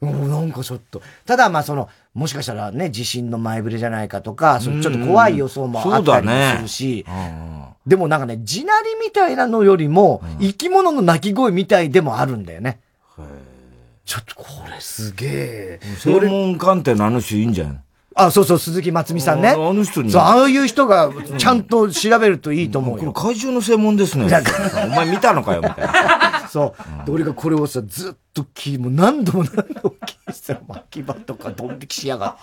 なんかちょっと、ただまあもしかしたらね、地震の前触れじゃないかとか、ちょっと怖い予想もあったりもするし、でもなんかね、地鳴りみたいなのよりも、生き物の鳴き声みたいでもあるんだよね。ちょっとこれすげえ。専門鑑定のあの人いいんじゃん。あ、そうそう、鈴木まつみさんね。あの人に。そう、ああいう人がちゃんと調べるといいと思うよ。これ怪獣の専門ですね。お前見たのかよ、みたいな。そう。で、俺がこれをさ、ずっともう何度も聞いてたら、巻き場とかドン引きしやがって。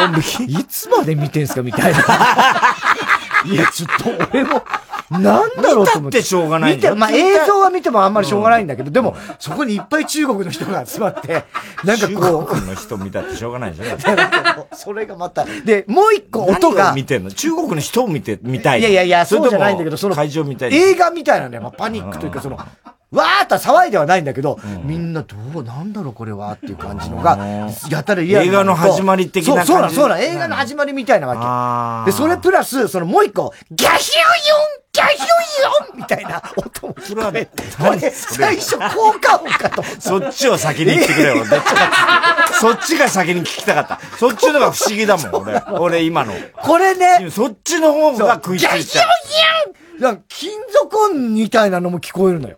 ドン引きいつまで見てんすか、みたいな。いや、ちょっと俺も、なんだろうと思って。見たってしょうがないんだよ。まあ、映像は見てもあんまりしょうがないんだけど、でも、そこにいっぱい中国の人が集まって、なんかこう。中国の人見たってしょうがないじゃん。それがまた。で、もう一個音が。見てんの中国の人を見たい。いやいやいや、そうじゃないんだけど、会場みたいな。映画みたいなね、まあ、パニックというか、わーっと騒いではないんだけど、みんななんだろうこれはっていう感じのが、やたらリアルな。映画の始まり的な感じ。そうだ、映画の始まりみたいなわけ。で、それプラス、もう一個、ギャヒュユンギャヒュイヨンみたいな音も聞こえて、これ最初効果音かと。そっちを先に言ってくれよ。そっちが先に聞きたかった。そっちのが不思議だもん、俺今の。これね。そっちの方が食いついた。ギャヒュイヨン金属音みたいなのも聞こえるのよ。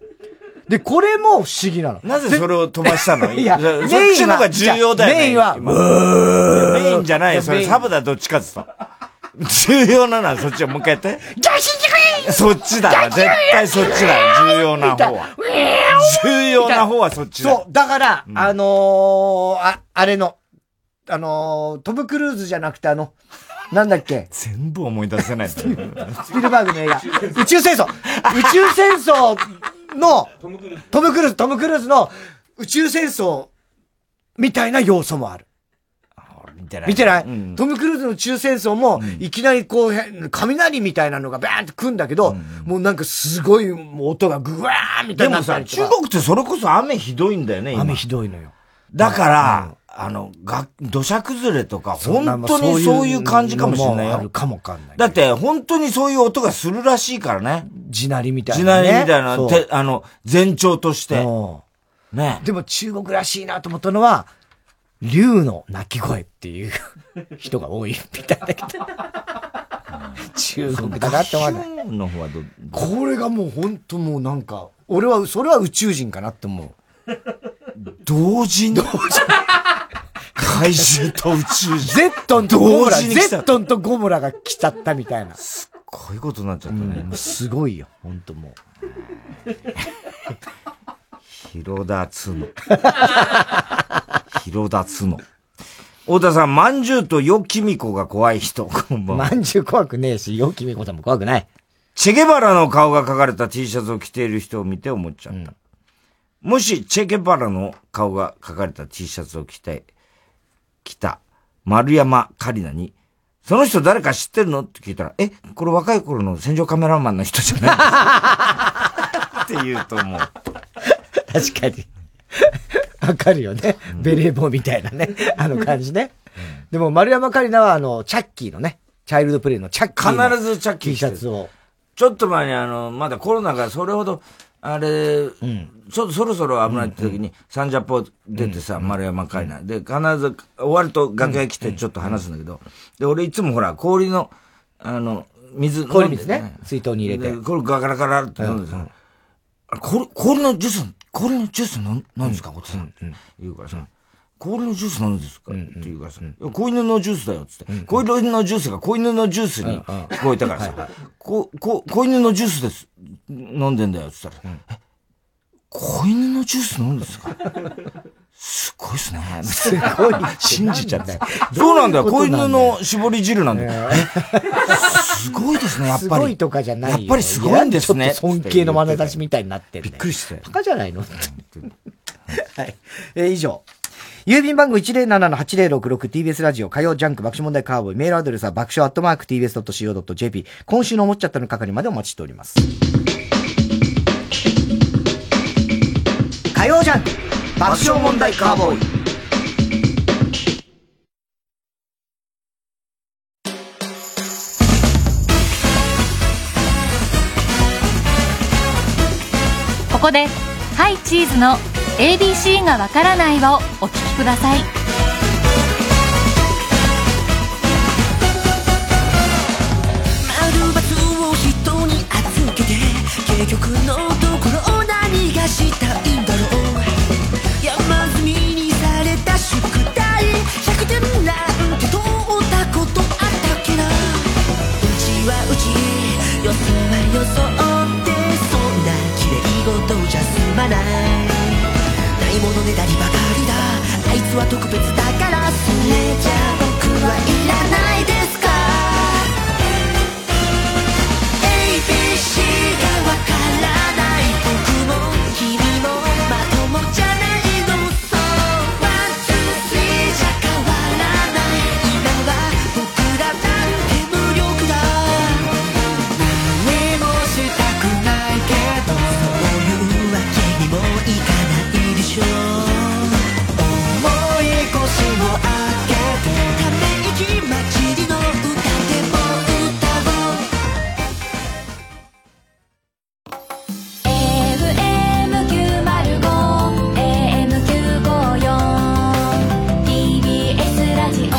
で、これも不思議なの。なぜそれを飛ばしたの？いや、そっちの方が重要だよね。メインは、メインじゃないよ。それサブだ、どっちかって言った。重要なのはそっちをもう一回やって。そっちだわ。絶対そっちだよ。重要な方は。重要な方はそっちだ。そう。だから、トム・クルーズじゃなくてなんだっけ全部思い出せない。スピルバーグの映画。宇宙戦争の、トム・クルーズの宇宙戦争みたいな要素もある。見てない？トム・クルーズの宇宙戦争も、いきなりこう、雷みたいなのがバーンって来るんだけど、もうなんかすごい音がグワーみたいな。でもさ、中国ってそれこそ雨ひどいんだよね、今。雨ひどいのよ。だから、土砂崩れとか、本当にそういう感じかもしれないよ。だって、本当にそういう音がするらしいからね。地鳴りみたいな。地鳴りみたいな、前兆として。ね。でも中国らしいなと思ったのは、竜の鳴き声っていう人が多いみたいだけど。中国だなって思わない。これがもう本当もうなんか、俺は、それは宇宙人かなって思う。同人。怪獣と宇宙人。ゼットンとゴムラが来ちゃったみたいな。すっごいことになっちゃったね。すごいよ、本当もう。広田つの。太田さん、まんじゅうとよきみこが怖い人。まんじゅう怖くねえし、よきみこさんも怖くない。チェゲバラの顔が描かれた T シャツを着ている人を見て思っちゃった。もし、チェゲバラの顔が描かれた T シャツを着た丸山カリナに、その人誰か知ってるのって聞いたら、これ若い頃の戦場カメラマンの人じゃないですかって言うと思う。確かに。わかるよね。ベレー帽みたいなね。あの感じね。でも、丸山カリナはチャッキーのね、チャイルドプレイのチャッキー。必ずチャッキー T シャツを。ちょっと前にまだコロナがそれほど、あれ、そろそろ危ないって時に、サンジャポ出てさ、丸山カリナ。で、必ず終わると楽屋来てちょっと話すんだけど、で、俺いつもほら、氷の、水。氷水ね。水筒に入れて。これガラガラって飲んでさ、氷のジュースなんですか、おつさんって言うからさ、氷のジュースなんですか、うんうん、っていうからさ、子犬のジュースだよって言って、子犬のジュースが子犬のジュースに聞こえたからさ、子犬のジュースです、飲んでんだよって言ったら、え、子犬のジュース飲んですかすごいっすね。すごい。信じちゃった。そうなんだよ。子犬の絞り汁なんだよ。すごいですね、やっぱり。すごいとかじゃないよ。やっぱりすごいんですね。尊敬の眼差しみたいになってる、ね。びっくりして。バカじゃないのはい。以上。郵便番号 107-8066 TBS ラジオ火曜ジャンク爆笑問題カーボーイ、メールアドレスは爆笑アットマーク tbs.co.jp、 今週の思っちゃったの係までお待ちしております。火曜ジャンク爆笑問題カーボーイ。ここでハイチーズのABC がわからないをお聞きください。アルバツを人に預けて結局のところ何がしたいんだろう、山積みにされた宿題100点なんて取ったことあったっけな、うちはうちよそはよそってそんなきれい事じゃ済まないものねだりばかりだ、あいつは特別だから、それじゃあ僕はいらないですか。 ABC がわからない、僕も君もまともじゃないの、そう 1,2,3 じゃ変わらない、今は僕らなんて無力だ、何もしたくないけどそういうわけにもいかない、思い越しを開けてため息交じりの歌でも歌を FM905 AM954 TBS ラジオ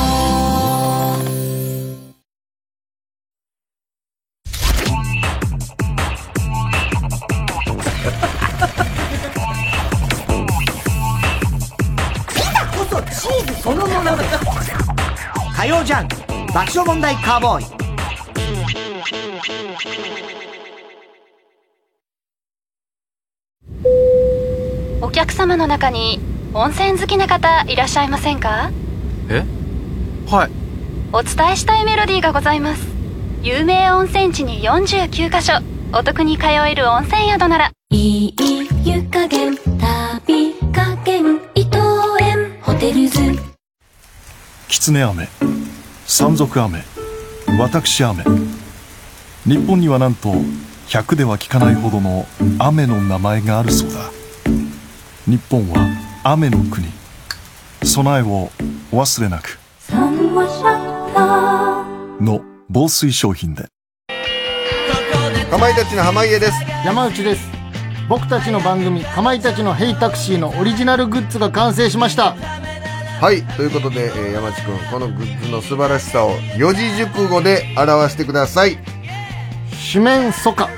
火曜ジャンク爆笑問題カーボーイ。お客様の中に温泉好きな方いらっしゃいませんか？え？はい。お伝えしたいメロディーがございます。有名温泉地に49カ所お得に通える温泉宿なら、いい湯加減旅加減伊東園ホテルズ。きつね飴、山賊飴、私飴、日本にはなんと100では聞かないほどの雨の名前があるそうだ。日本は雨の国、備えをお忘れなくの防水商品で。かまいたちの濱家です。山内です。僕たちの番組かまいたちのヘイタクシーのオリジナルグッズが完成しました。はい、ということで、山地君、このグッズの素晴らしさを四字熟語で表してください。四面楚歌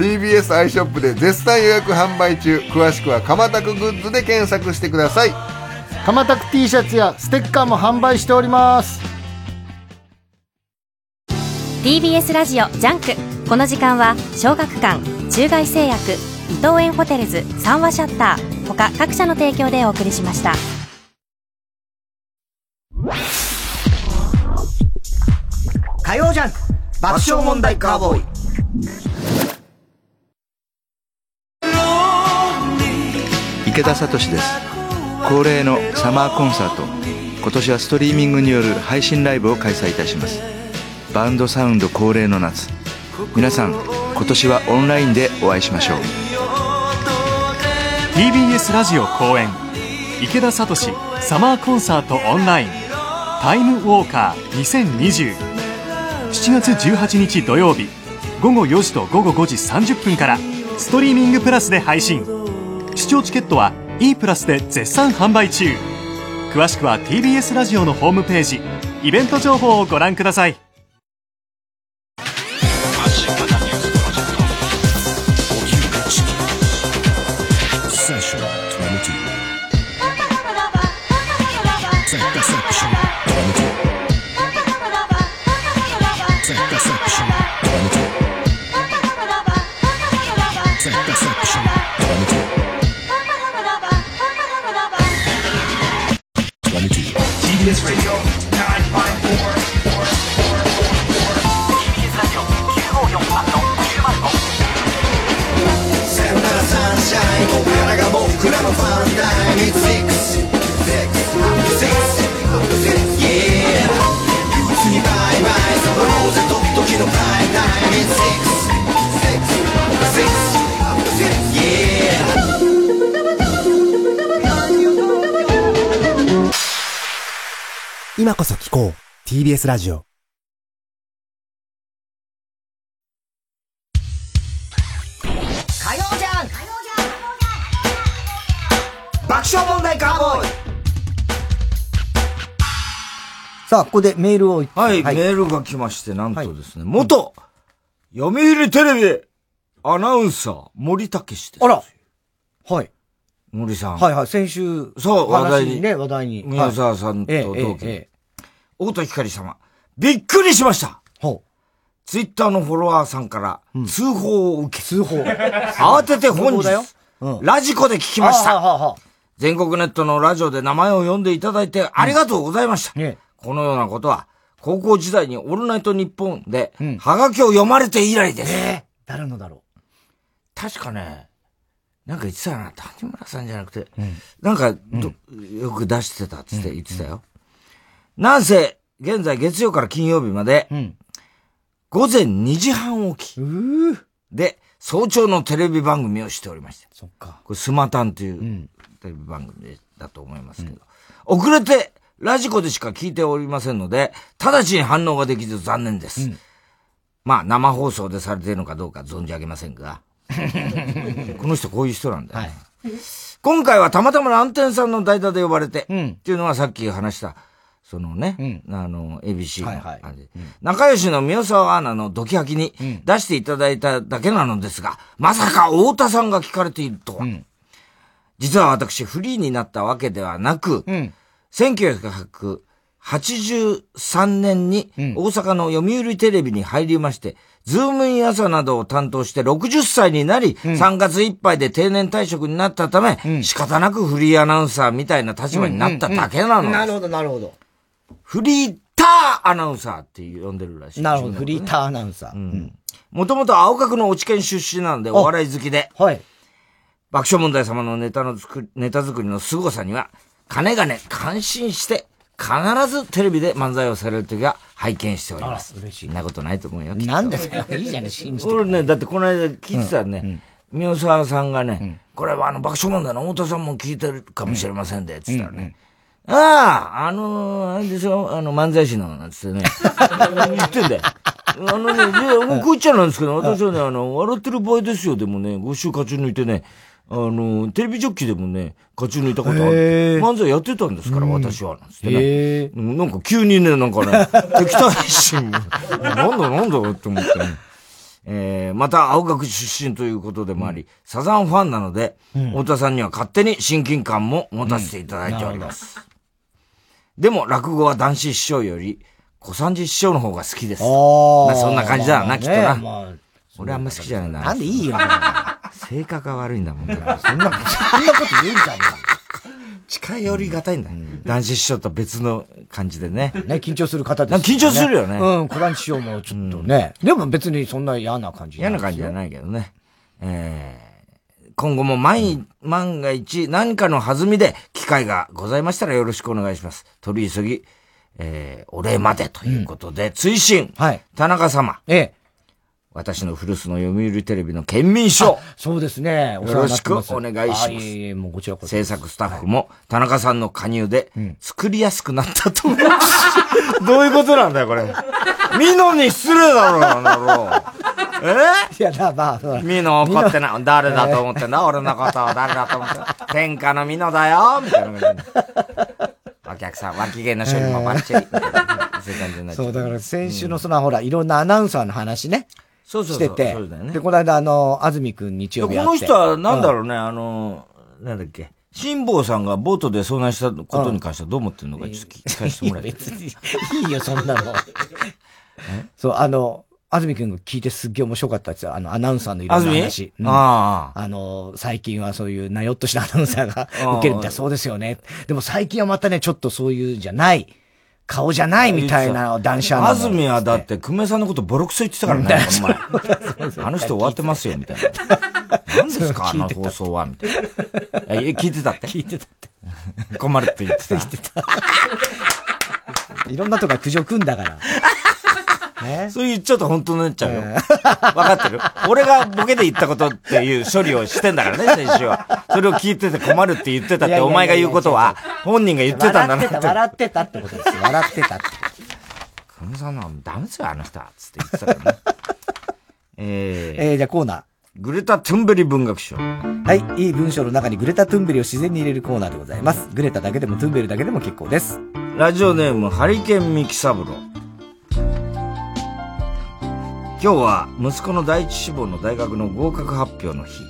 TBS アイショップで絶賛予約販売中、詳しくは鎌田区グッズで検索してください。鎌田区 T シャツやステッカーも販売しております。 TBS ラジオジャンク、この時間は小学館、中外製薬、伊東園ホテルズ、三和シャッター他各社の提供でお送りしました。火曜ジャンク爆笑問題カーボーイ。池田聡です。恒例のサマーコンサート、今年はストリーミングによる配信ライブを開催いたします。バンドサウンド恒例の夏、皆さん今年はオンラインでお会いしましょう。TBS ラジオ公演、池田聡サマーコンサートオンラインタイムウォーカー2020、 7月18日土曜日午後4時と午後5時30分からストリーミングプラスで配信。視聴チケットは E プラスで絶賛販売中。詳しくは TBS ラジオのホームページ、イベント情報をご覧ください。今こそ聞こう TBS ラジオ 火曜じゃん爆笑問題カーボーイ。さあ、ここでメールを、はい、メールが来まして、なんとですね、元、読売テレビ、アナウンサー、森武史です。あら。はい。森さん。はいはい、先週、そう、話題に。宮沢さんと同期。太田光様、びっくりしました。ほう。ツイッターのフォロワーさんから、通報を受け。通報。慌てて本日、ラジコで聞きました。全国ネットのラジオで名前を呼んでいただいて、ありがとうございました。このようなことは、高校時代にオールナイトニッポンで、ハガキを読まれて以来です。誰のだろう。確かね、なんか言ってたな、谷村さんじゃなくて、なんか、よく出してたっつって言ってたよ。なんせ、現在月曜から金曜日まで、午前2時半起きで、早朝のテレビ番組をしておりました。そっか。これ、スマタンというテレビ番組だと思いますけど、遅れて、ラジコでしか聞いておりませんので、直ちに反応ができず残念です。まあ、生放送でされているのかどうか存じ上げませんが。この人こういう人なんだよ、ね。今回はたまたま蘭天さんの代打で呼ばれて、っていうのはさっき話した、そのね、ABC の感じ。仲良しの宮沢アナのドキハキに出していただいただけなのですが、まさか太田さんが聞かれているとは。実は私、フリーになったわけではなく、1983年に大阪の読売テレビに入りまして、ズームイン朝などを担当して60歳になり、3月いっぱいで定年退職になったため、仕方なくフリーアナウンサーみたいな立場になっただけなのです。なるほど、なるほど。フリーターアナウンサーって呼んでるらしい。なるほど、フリーターアナウンサー。もともと青学の落研出身なんでお笑い好きで、爆笑問題様のネタ作りの凄さには、感心して、必ずテレビで漫才をされるときは拝見しております。嬉しい。そんなことないと思うよ。なんですか？いいじゃない、信じて。俺ね、だってこの間聞いてたらね、宮沢さんがね、これは爆笑問題の太田さんも聞いてるかもしれませんで、って言ったらね、あれでしょ、漫才師の、なんつってね、言ってんだよ。こう言っちゃなんですけど、私はね、笑ってる場合ですよ、でもね、5週勝ち抜いてね、テレビジョッキでもね、勝ち抜いたことある。漫才やってたんですから、私は。なんつってね。なんか急にね、なんかね、敵対心。なんだって思ってね。また、青学出身ということでもあり、サザンファンなので、太田さんには勝手に親近感も持たせていただいております。でも、落語は談志師匠より、小三治師匠の方が好きです。そんな感じだな、きっとな。俺あんま好きじゃないな。なんでいいよ。性格が悪いんだもん。そんなこと言うんじゃん。近寄りがたいんだ。男子師匠と別の感じでね。ね、緊張する方です。緊張するよね。小男子師匠もちょっとね。でも別にそんな嫌な感じ。嫌な感じじゃないけどね。今後も万が一何かの弾みで機会がございましたらよろしくお願いします。取り急ぎ、お礼までということで、追伸。田中様。私の古巣の読売テレビの県民賞。そうですね。よろしくお願いします。制作スタッフも田中さんの加入で作りやすくなったと思います。どういうことなんだよ、これ。みのに失礼だろ、なんだろう。いや、みの怒ってな、誰だと思ってんだ、俺のことを誰だと思って。天下のみのだよ、みたいな感じ。お客さん、脇毛の処理もバッチリ。そういう感じになっちゃう。そう、だから先週のその、ほら、いろんなアナウンサーの話ね。してて。で、この間、安住くん日曜日やって。この人は、なんだろうね、なんだっけ、辛坊さんがボートで遭難したことに関してはどう思ってるのか、ちょっと聞かせてもらえる。別に、いいよ、そんなの。そう、安住くんが聞いてすっげえ面白かったですよ。アナウンサーのいろんな話。最近はそういうなよっとしたアナウンサーが受けるみたい。そうですよね。でも最近はまたね、ちょっとそういうじゃない。顔じゃないみたいな男子アナの。安住はだって、久米さんのことボロクソ言ってたからね、お前。あの人終わってますよ、みたいな。何ですか、あの放送は、みたいな。聞いてたって。聞いてたって。困るって言ってた。いろんなとこが苦情くんだから。ね、それ言っちゃうと本当になっちゃうよ。分かってる。俺がボケで言ったことっていう処理をしてんだからね、先週は。それを聞いてて困るって言ってたって、お前が言うことは本人が言ってたんだなって。笑ってたってことですよ。笑ってたって。久野さんのダメですよ、あの人は。つって言ってたからね。じゃあコーナー。グレタ・トゥンベリ文学賞。はい。いい文章の中にグレタ・トゥンベリを自然に入れるコーナーでございます。グレタだけでもトゥンベリだけでも結構です。ラジオネーム、ハリケン・ミキサブロ。今日は息子の第一志望の大学の合格発表の日。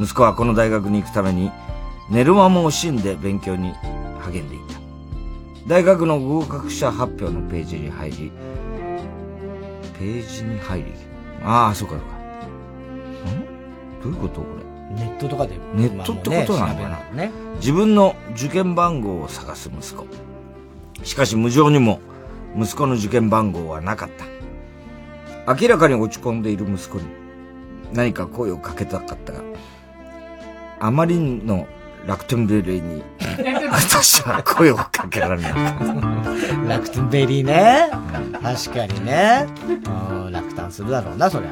息子はこの大学に行くために、寝る間も惜しんで勉強に励んでいた。大学の合格者発表のページに入り。ああ、そうかそうか。どういうことこれ。ネットとかで。ネットってことなのかな、ね、自分の受験番号を探す息子。しかし無情にも息子の受験番号はなかった。明らかに落ち込んでいる息子に何か声をかけたかったが、あまりのラクトゥンベリーに私は声をかけられなかった。ラクトゥンベリーね。確かにね。落胆するだろうな、そりゃ。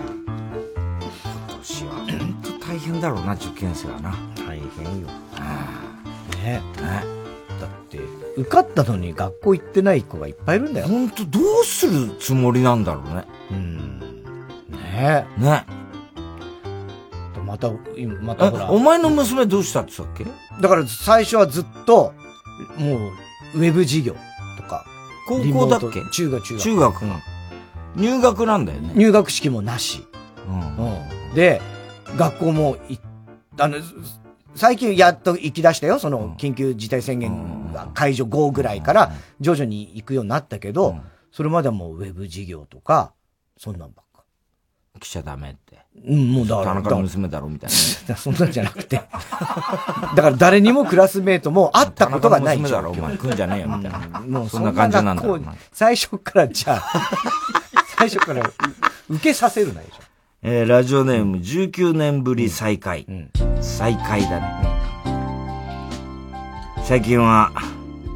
大変だろうな、受験生はな。大変よ。ね。だって、受かったのに学校行ってない子がいっぱいいるんだよ。ほんと、どうするつもりなんだろうね。ね。またほら。お前の娘どうしたって言ったっけ？だから最初はずっと、もう、ウェブ授業とか。高校だっけ？中学な。入学なんだよね。入学式もなし。で、学校も最近やっと行き出したよ。その緊急事態宣言が解除後ぐらいから徐々に行くようになったけど、それまではもうウェブ授業とか、そんなんばっか。来ちゃダメって。もうだから。田中の娘だろみたいな。そんなんじゃなくて。だから誰にもクラスメートも会ったことがない。田中の娘だろお前来んじゃねえよみたいな。もうそんな感じなんだ。最初から受けさせるなよ。ラジオネーム19年ぶり再会、再会だね。最近は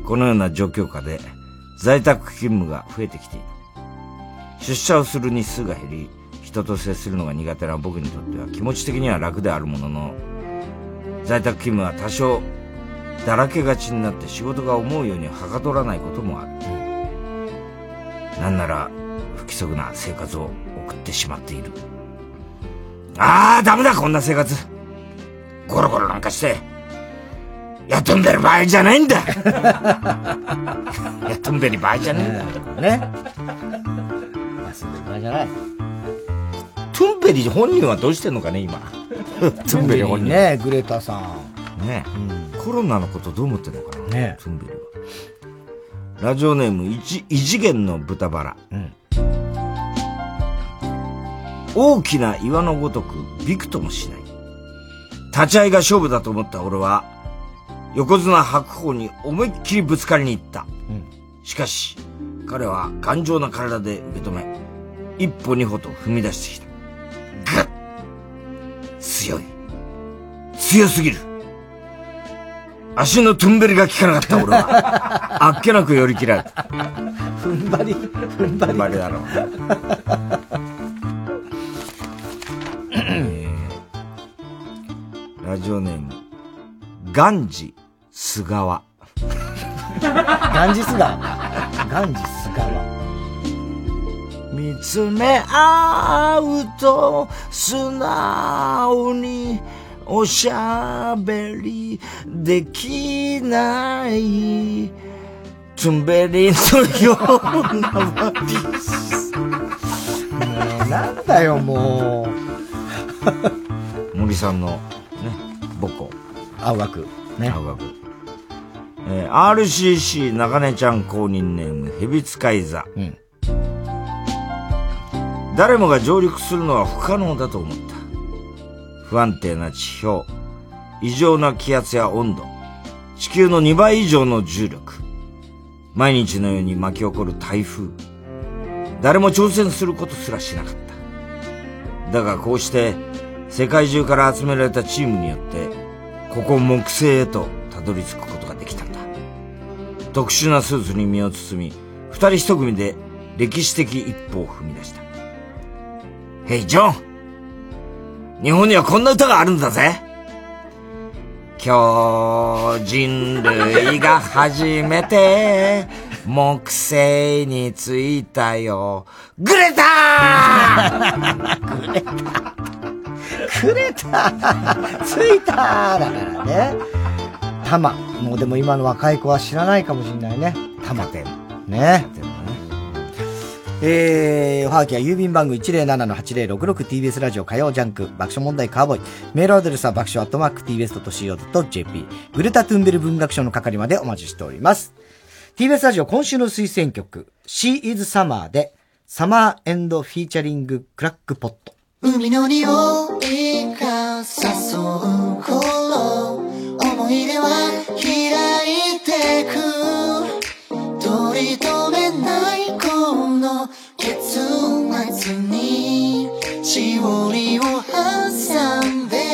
このような状況下で在宅勤務が増えてきている。出社をする日数が減り、人と接するのが苦手な僕にとっては気持ち的には楽であるものの、在宅勤務は多少だらけがちになって仕事が思うようにはかどらないこともある。なんなら不規則な生活を送ってしまっている。ああ、ダメだ、こんな生活。ゴロゴロなんかして、休んでる場合じゃないんだ。休んでる場合じゃないんだ。ね。休んでる場合じゃない。トゥンベリ本人はどうしてんのかね、今。トゥンベリ本人。ね、グレタさん。ね、コロナのことどう思ってんのかな、ね、トゥンベリは。ラジオネーム、異次元の豚バラ。大きな岩のごとくびくともしない。立ち合いが勝負だと思った俺は、横綱白鵬に思いっきりぶつかりに行った。しかし、彼は頑丈な体で受け止め、一歩二歩と踏み出してきた。ぐっ！強い。強すぎる。足のトゥンベリが効かなかった俺は、あっけなく寄り切られた。踏ん張りだろう。ラジオネーム、ガンジ・スガワ。ガンジ・スガワ。見つめ合うと素直におしゃべりできないツンベリのようなワリス。なんだよもう。森さんの母校青学ね。青学、RCC 中根ちゃん公認ネーム蛇使い座、誰もが上陸するのは不可能だと思った。不安定な地表、異常な気圧や温度、地球の2倍以上の重力、毎日のように巻き起こる台風、誰も挑戦することすらしなかった。だがこうして世界中から集められたチームによって、ここ木星へとたどり着くことができたんだ。特殊なスーツに身を包み、二人一組で歴史的一歩を踏み出した。ヘイジョン、日本にはこんな歌があるんだぜ。今日人類が初めて木星に着いたよ。グレターグレターグレター着いたーだからね。タマ。もうでも今の若い子は知らないかもしれないね。タマ店。ね。おはがきは郵便番号 107-8066TBS ラジオ火曜ジャンク爆笑問題カーボーイ。メールアドレスは爆笑@tbs.co.jp。 グレタ・トゥンベリ文学賞の係までお待ちしております。 TBS ラジオ今週の推薦曲 She is Summer でサマーエンドフィーチャリングクラックポット。海の匂いが誘う頃、思い出は開いてく、取り留めない結末にしおりを挟んで、yeah.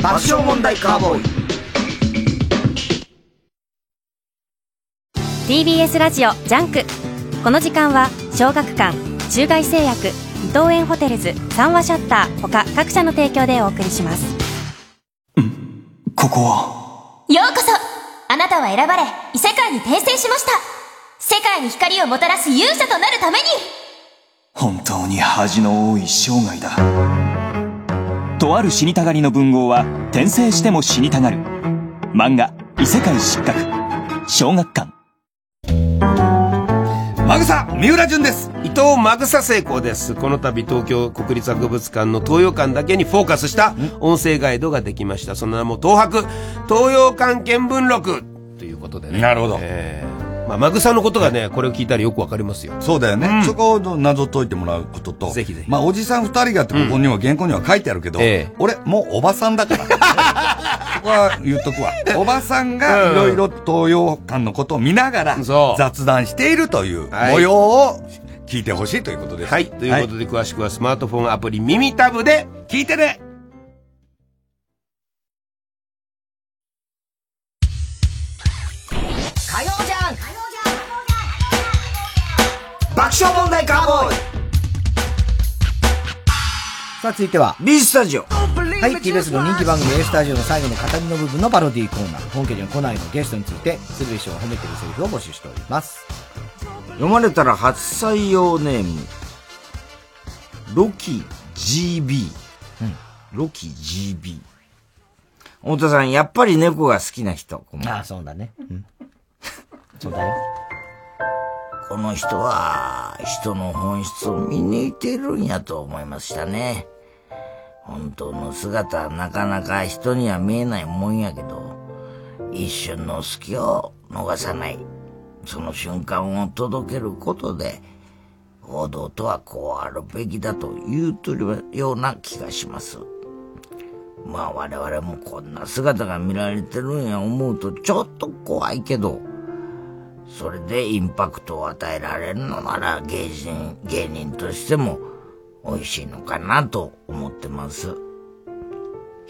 夏の初TBS ラジオジャンク。この時間は小学館、中外製薬、伊藤園ホテルズ、三和シャッター他各社の提供でお送りします。ここはようこそ。あなたは選ばれ異世界に転生しました。世界に光をもたらす勇者となるために。本当に恥の多い生涯だ。とある死にたがりの文豪は転生しても死にたがる。漫画異世界失格小学館。マグサ三浦淳です。伊藤マグサ成功です。この度東京国立博物館の東洋館だけにフォーカスした音声ガイドができました。その名も東博東洋館見聞録ということでね。なるほど、まあ、マグサのことがね、これを聞いたらよくわかりますよ。そうだよね、うん、そこを謎解いてもらうことと、ぜひぜひ、まあ、おじさん二人がってここには、うん、原稿には書いてあるけど、俺もうおばさんだからそこは言っとくわ。おばさんがいろいろ東洋館のことを見ながら雑談しているという模様を聞いてほしいということです。はい、はい、ということで詳しくはスマートフォンアプリ耳タブで聞いてね。爆笑問題カーボーイ。さあ続いては B スタジオ。はい、TBS の人気番組 A スタジオの最後の語りの部分のパロディーコーナー。本家でのコナイのゲストについて鶴瓶師匠が褒めてるセリフを募集しております。読まれたら初採用ネームロキ GB、うん、ロキ GB。 太田さんやっぱり猫が好きな人。ああそうだね、うん、そうだよ。この人は人の本質を見抜いているんやと思いましたね。本当の姿はなかなか人には見えないもんやけど、一瞬の隙を逃さない、その瞬間を届けることで報道とはこうあるべきだと言うとるような気がします。まあ我々もこんな姿が見られてるんや思うとちょっと怖いけど、それでインパクトを与えられるのなら芸人としても美味しいのかなと思ってます。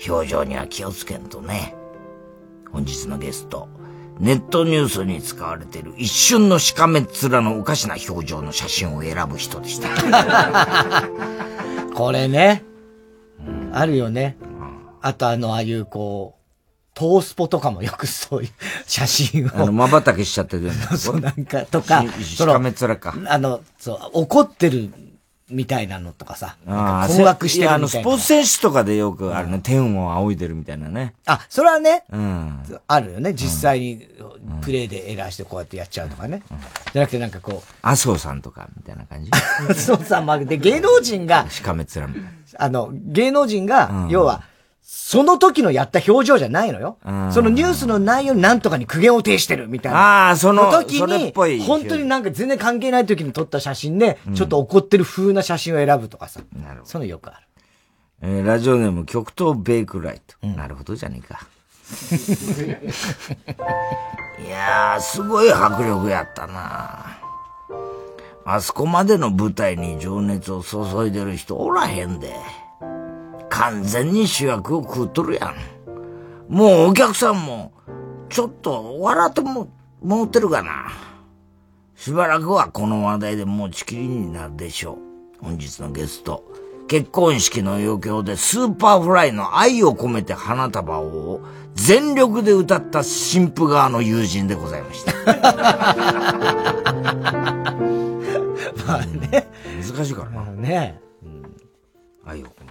表情には気をつけんとね。本日のゲスト、ネットニュースに使われている一瞬のしかめっ面のおかしな表情の写真を選ぶ人でしたこれね、うん、あるよね、うん、あとああいうこうトースポとかもよくそういう写真を。瞬きしちゃってるよね。そう、なんか、とか、しかめっ面か。そう、怒ってるみたいなのとかさ。困惑してるみたいな。スポーツ選手とかでよくあるね、うん、天を仰いでるみたいなね。あ、それはね、うん、あるよね。実際にプレーでエラーしてこうやってやっちゃうとかね。うん、じゃなくてなんかこう。麻生さんとかみたいな感じ。麻生さんもある。で、芸能人が。しかめっ面みたいな。芸能人が、うん、要は、その時のやった表情じゃないのよ。そのニュースの内容に何とかに苦言を呈してるみたいな。ああ、その時に、本当になんか全然関係ない時に撮った写真で、うん、ちょっと怒ってる風な写真を選ぶとかさ。なるほど。そういうのよくある。ラジオネーム極東ベイクライト。うん、なるほどじゃねえか。いやー、すごい迫力やったな。あそこまでの舞台に情熱を注いでる人おらへんで。完全に主役を食うとるやん。もうお客さんも、ちょっと笑ってもうてるかな。しばらくはこの話題でもう打ち切りになるでしょう。本日のゲスト、結婚式の余興でスーパーフライの愛を込めて花束を全力で歌った新婦側の友人でございました。まあね。難しいからな。まあね。うん、愛を込めて。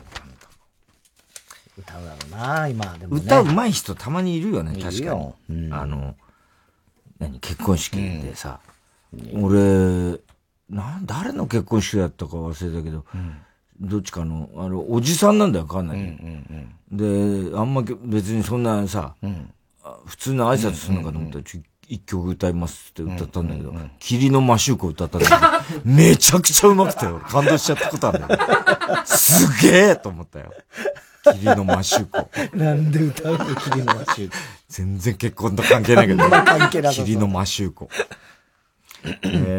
歌うだろうな、今でも、ね。歌うまい人たまにいるよね、確かに。うん、結婚式でさ、うん、俺、誰の結婚式だったか忘れたけど、うん、どっちかの、おじさんなんだよ、わかんないけど、うんうんうん。で、あんま別にそんなさ、うん、普通の挨拶するのかと思ったら、うんうんうん、一曲歌いますって歌ったんだけど、うんうん、霧のマシューコ歌ったんだけど、めちゃくちゃうまくてよ、感動しちゃったことあるんだよ。すげえと思ったよ。霧のマシューコ。なんで歌うの霧のマシューコ。全然結婚と関係ないけど。関係なかった。霧のマシューコ、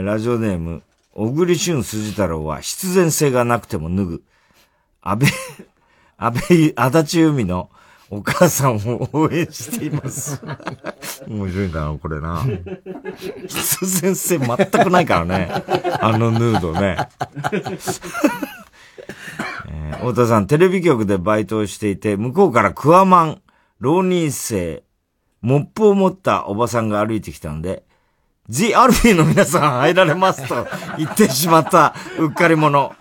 ラジオネーム、小栗旬筋太郎は必然性がなくても脱ぐ。安達由美のお母さんを応援しています。面白いんだな、これな。必然性全くないからね。ヌードね。太田さん、テレビ局でバイトをしていて、向こうからクワマン、浪人生、モップを持ったおばさんが歩いてきたんで、The Army の皆さん入られますと言ってしまった、うっかり者。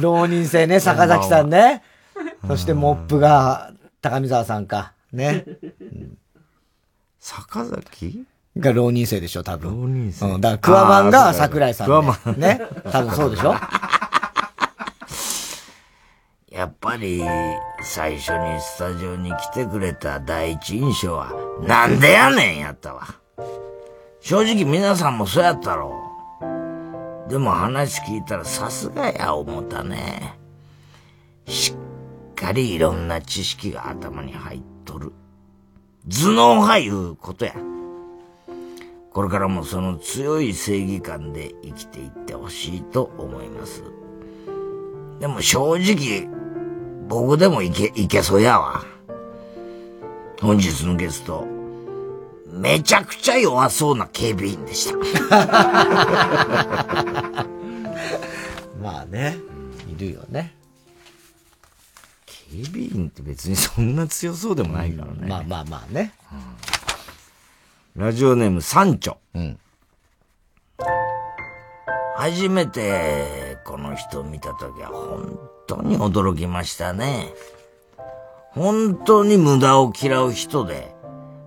浪人生ね、坂崎さんね。そしてモップが、高見沢さんか。ね。うん、坂崎が浪人生でしょ、多分。浪人生。うん。だから、クワマンが桜井さん、ね。クワマン。ね。多分そうでしょやっぱり、最初にスタジオに来てくれた第一印象は、なんでやねんやったわ。正直皆さんもそうやったろう。でも話聞いたらさすがや思ったね。しっかりいろんな知識が頭に入っとる。頭脳派いうことや。これからもその強い正義感で生きていってほしいと思います。でも正直、僕でもいけそうやわ。本日のゲスト、めちゃくちゃ弱そうな警備員でした。まあね、いるよね。警備員って別にそんな強そうでもないからね。うん、まあまあまあね。うん、ラジオネームサンチョ。うん、初めてこの人を見たときは本当に驚きましたね。本当に無駄を嫌う人で、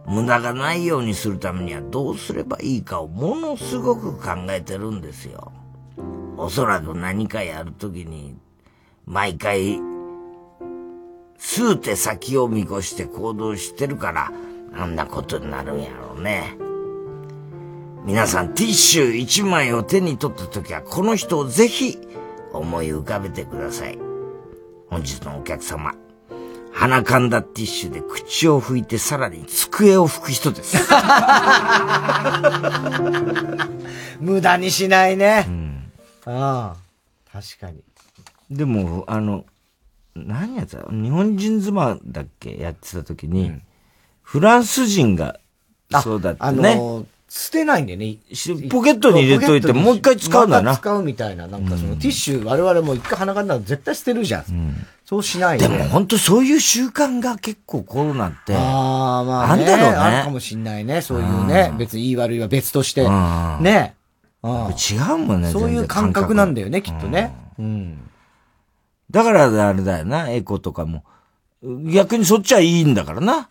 無駄がないようにするためにはどうすればいいかをものすごく考えてるんですよ。おそらく何かやるときに、毎回、数手先を見越して行動してるから、あんなことになるんやろうね。皆さん、ティッシュ一枚を手に取ったときは、この人をぜひ思い浮かべてください。本日のお客様。鼻かんだティッシュで口を拭いてさらに机を拭く人です。無駄にしないね。うん、ああ、確かに。でも、何やった日本人妻だっけやってた時に、うん、フランス人が、そうだったね。捨てないんでね。ポケットに入れといて、もう一回使うんだな。使うみたいな、なんかその、ティッシュ、我々も一回鼻がんだら絶対捨てるじゃん。うん、そうしないでも本当そういう習慣が結構コロナって。ああ、まあ、ね。なんだろうね。あるかもしんないね。そういうね。別にいい悪いは別として。ね。違うもんね。そういう感覚なんだよね、きっとね。うん。だから、あれだよな、エコとかも。逆にそっちはいいんだからな。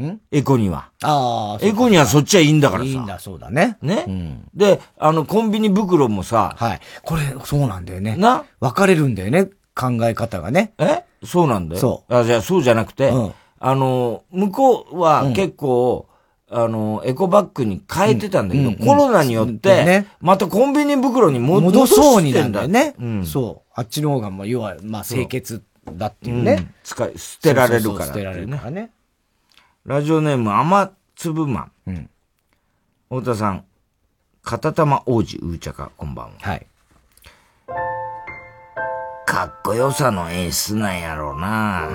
んエコには。ああ、エコにはそっちはいいんだからさ。いいんだ、そうだね。ね、うん、で、コンビニ袋もさ。はい。これ、そうなんだよね。な分かれるんだよね、考え方がね。えそうなんだよ。そう。あ、じゃあ、そうじゃなくて、うん、向こうは結構、うん、エコバッグに変えてたんだけど、うんうんうん、コロナによって、ね、またコンビニ袋に戻そうになるんだよね。うん、そう。あっちの方が、まあ、要は、まあ、清潔だっていうね。うん、捨てられるから。捨てられるからね。ラジオネーム、雨粒マン。うん。太田さん、片玉王子うーちゃか、こんばんは。はい。かっこよさの演出なんやろうな。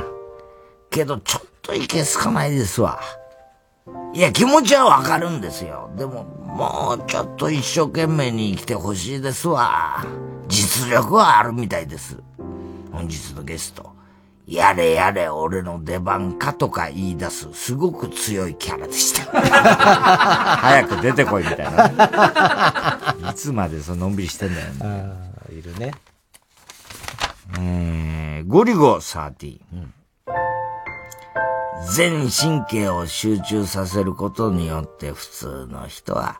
けど、ちょっといけすかないですわ。いや、気持ちはわかるんですよ。でも、もうちょっと一生懸命に生きてほしいですわ。実力はあるみたいです。本日のゲスト。やれやれ俺の出番かとか言い出すすごく強いキャラでした。早く出てこいみたいな。いつまでそのんびりしてんだよね。あいるね。ゴリゴ13、うん。全神経を集中させることによって普通の人は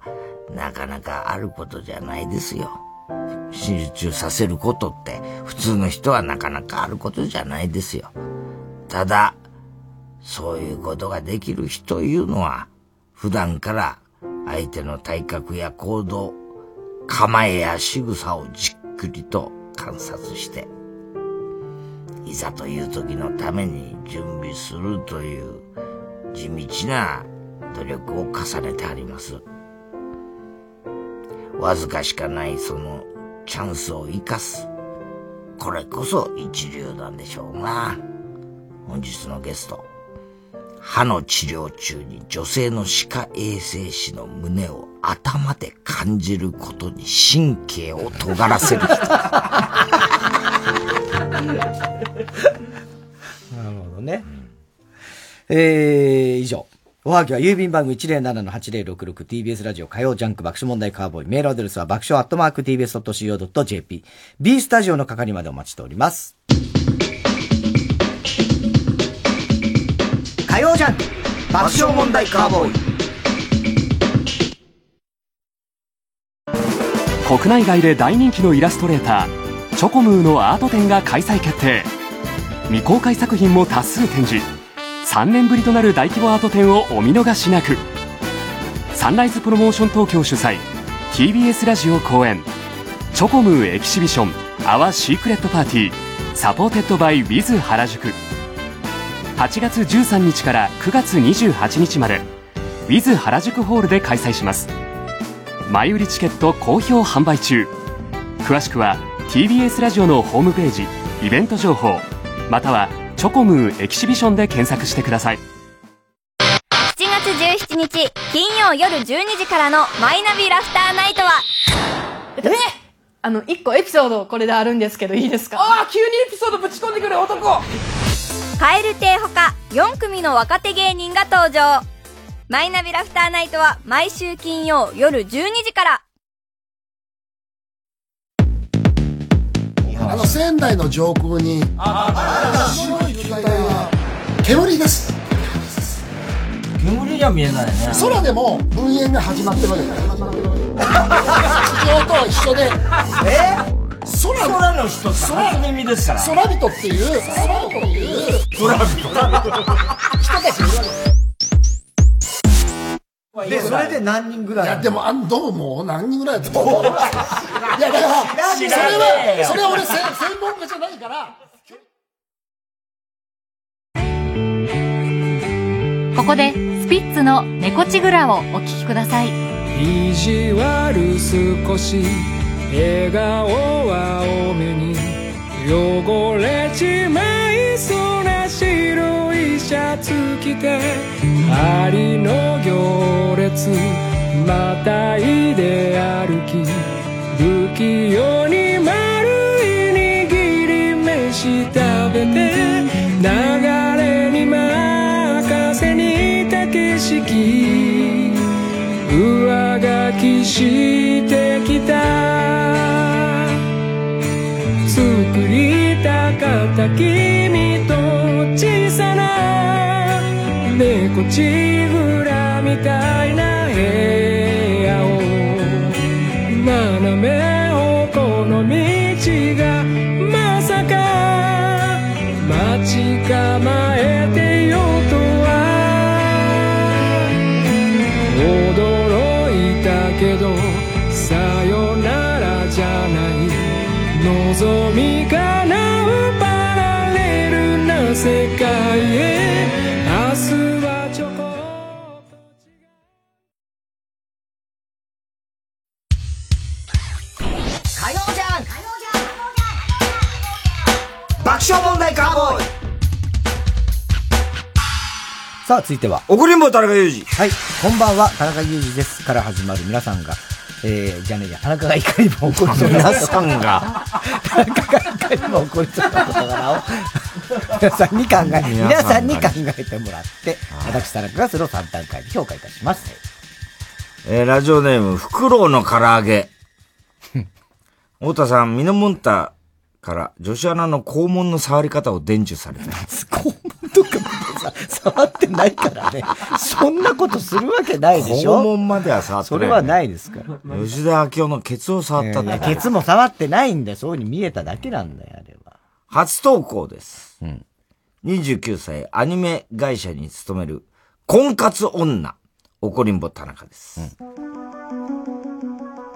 なかなかあることじゃないですよ。集中させることって普通の人はなかなかあることじゃないですよ。ただ、そういうことができる人というのは普段から相手の体格や行動、構えや仕草をじっくりと観察して、いざという時のために準備するという地道な努力を重ねてあります。わずかしかないそのチャンスを生かす。これこそ一流なんでしょうな。本日のゲスト、歯の治療中に女性の歯科衛生士の胸を頭で感じることに神経を尖らせる人。なるほどね。以上。おはぎは郵便番号 107-8066 TBS ラジオ火曜ジャンク爆笑問題カーボーイ。メールアドレスは爆笑@tbs.co.jp。B スタジオの係までお待ちしております。火曜ジャンク爆笑問題カーボーイ。国内外で大人気のイラストレーター、チョコムーのアート展が開催決定。未公開作品も多数展示。3年ぶりとなる大規模アート展をお見逃しなく。サンライズプロモーション東京主催 TBS ラジオ公演チョコムーエキシビションアワーシークレットパーティーサポーテッドバイウィズ原宿。8月13日から9月28日までウィズ原宿ホールで開催します。前売りチケット好評販売中。詳しくは TBS ラジオのホームページイベント情報またはチョコムーエキシビションで検索してください。7月17 11日金曜夜12時からのマイナビラフターナイトは1個エピソードこれであるんですけどいいですか？ああ、急にエピソードぶち込んでくる男蛙亭ほか4組の若手芸人が登場。マイナビラフターナイトは毎週金曜夜12時から。仙台の上空に白い機体が煙です。煙じゃ見えないね。空でも噴煙が始まってるわけだよ。地上と一緒で空の人空の耳ですから、空人っていう人たちいるわけで、それで何人ぐらい？いや、でも、どうも、何人ぐらいだと思う。いや、だから、それは俺、専門家じゃないから。ここで、スピッツの猫ちぐらをお聞きください。意地悪少し、笑顔は多めに、汚れちまいそうな白いシャツ着て、アリの行列またいで歩き、不器用に丸い握り飯食べて、流れに任せにいた景色上書きしてきた、作りたかった君と小さな猫ちぐらみたいな部屋を、斜め横の道がまさか待ち構えてよとは驚いたけど、さよならじゃない、望み叶うパラレルな世界へ。さあ続いては送りんぼ田中裕二。はい、こんばんは、田中裕二ですから始まる皆さんが、じゃねえや、田中が怒りも怒りそうなことが田中が怒りも怒りそうなことが皆さんに考えてもらって、私田中がそれを3段階で評価いたします。ラジオネームフクロウの唐揚げ太田さん、ミノモンタから女子アナの肛門の触り方を伝授された。肛門とか触ってないからね。そんなことするわけないでしょ。肛門までは触ってない、ね。それはないですから。吉田明夫のケツを触ったんだ、ケツも触ってないんだよ。そうに見えただけなんだよ、あれは。初投稿です。うん。29歳、アニメ会社に勤める、婚活女、怒りんぼ田中です。うん、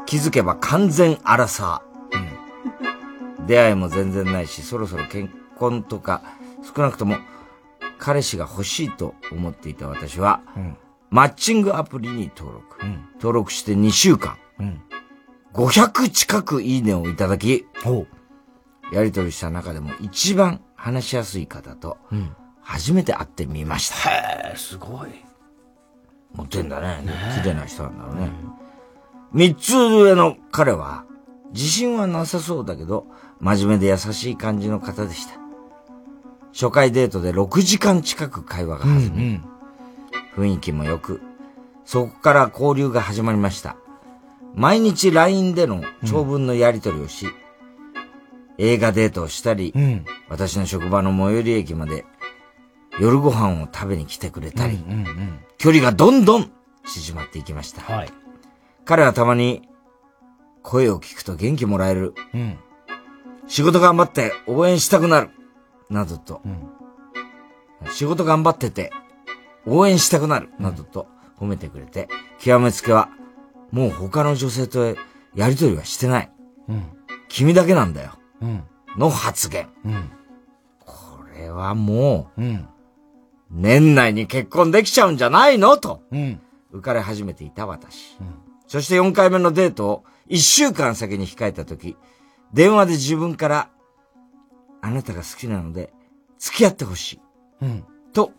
気づけば完全アラサー。うん、出会いも全然ないし、そろそろ結婚とか、少なくとも、彼氏が欲しいと思っていた私は、うん、マッチングアプリに登録。うん、登録して2週間、うん、500近くいいねをいただき、やりとりした中でも一番話しやすい方と、初めて会ってみました。うん、へー、すごい。持ってんだね。綺麗な人なんだろうね。3つ上の彼は、自信はなさそうだけど、真面目で優しい感じの方でした。初回デートで6時間近く会話が弾む、雰囲気も良く、そこから交流が始まりました。毎日 LINE での長文のやり取りをし、映画デートをしたり、私の職場の最寄り駅まで夜ご飯を食べに来てくれたり、距離がどんどん縮まっていきました。はい、彼はたまに声を聞くと元気もらえる、仕事頑張って応援したくなるなどと、仕事頑張ってて応援したくなるなどと褒めてくれて、極めつけはもう他の女性とやりとりはしてない、君だけなんだよ、の発言、これはもう、年内に結婚できちゃうんじゃないのと、浮かれ始めていた私、そして4回目のデートを1週間先に控えた時、電話で自分から、あなたが好きなので付き合ってほしい、と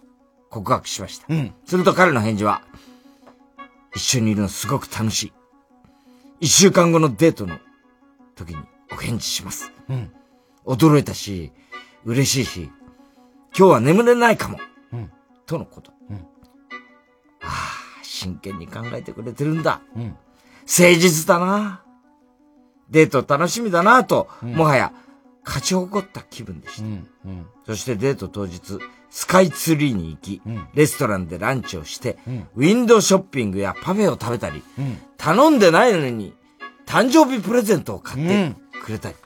告白しました。すると彼の返事は、一緒にいるのすごく楽しい。一週間後のデートの時にお返事します。うん。驚いたし、嬉しいし、今日は眠れないかも。うん。とのこと。うん。ああ、真剣に考えてくれてるんだ。うん。誠実だな。デート楽しみだなと、うん、もはや勝ち誇った気分でした。うんうん、そしてデート当日、スカイツリーに行き、うん、レストランでランチをして、うん、ウィンドウショッピングやパフェを食べたり、うん、頼んでないのに誕生日プレゼントを買ってくれたり、うん、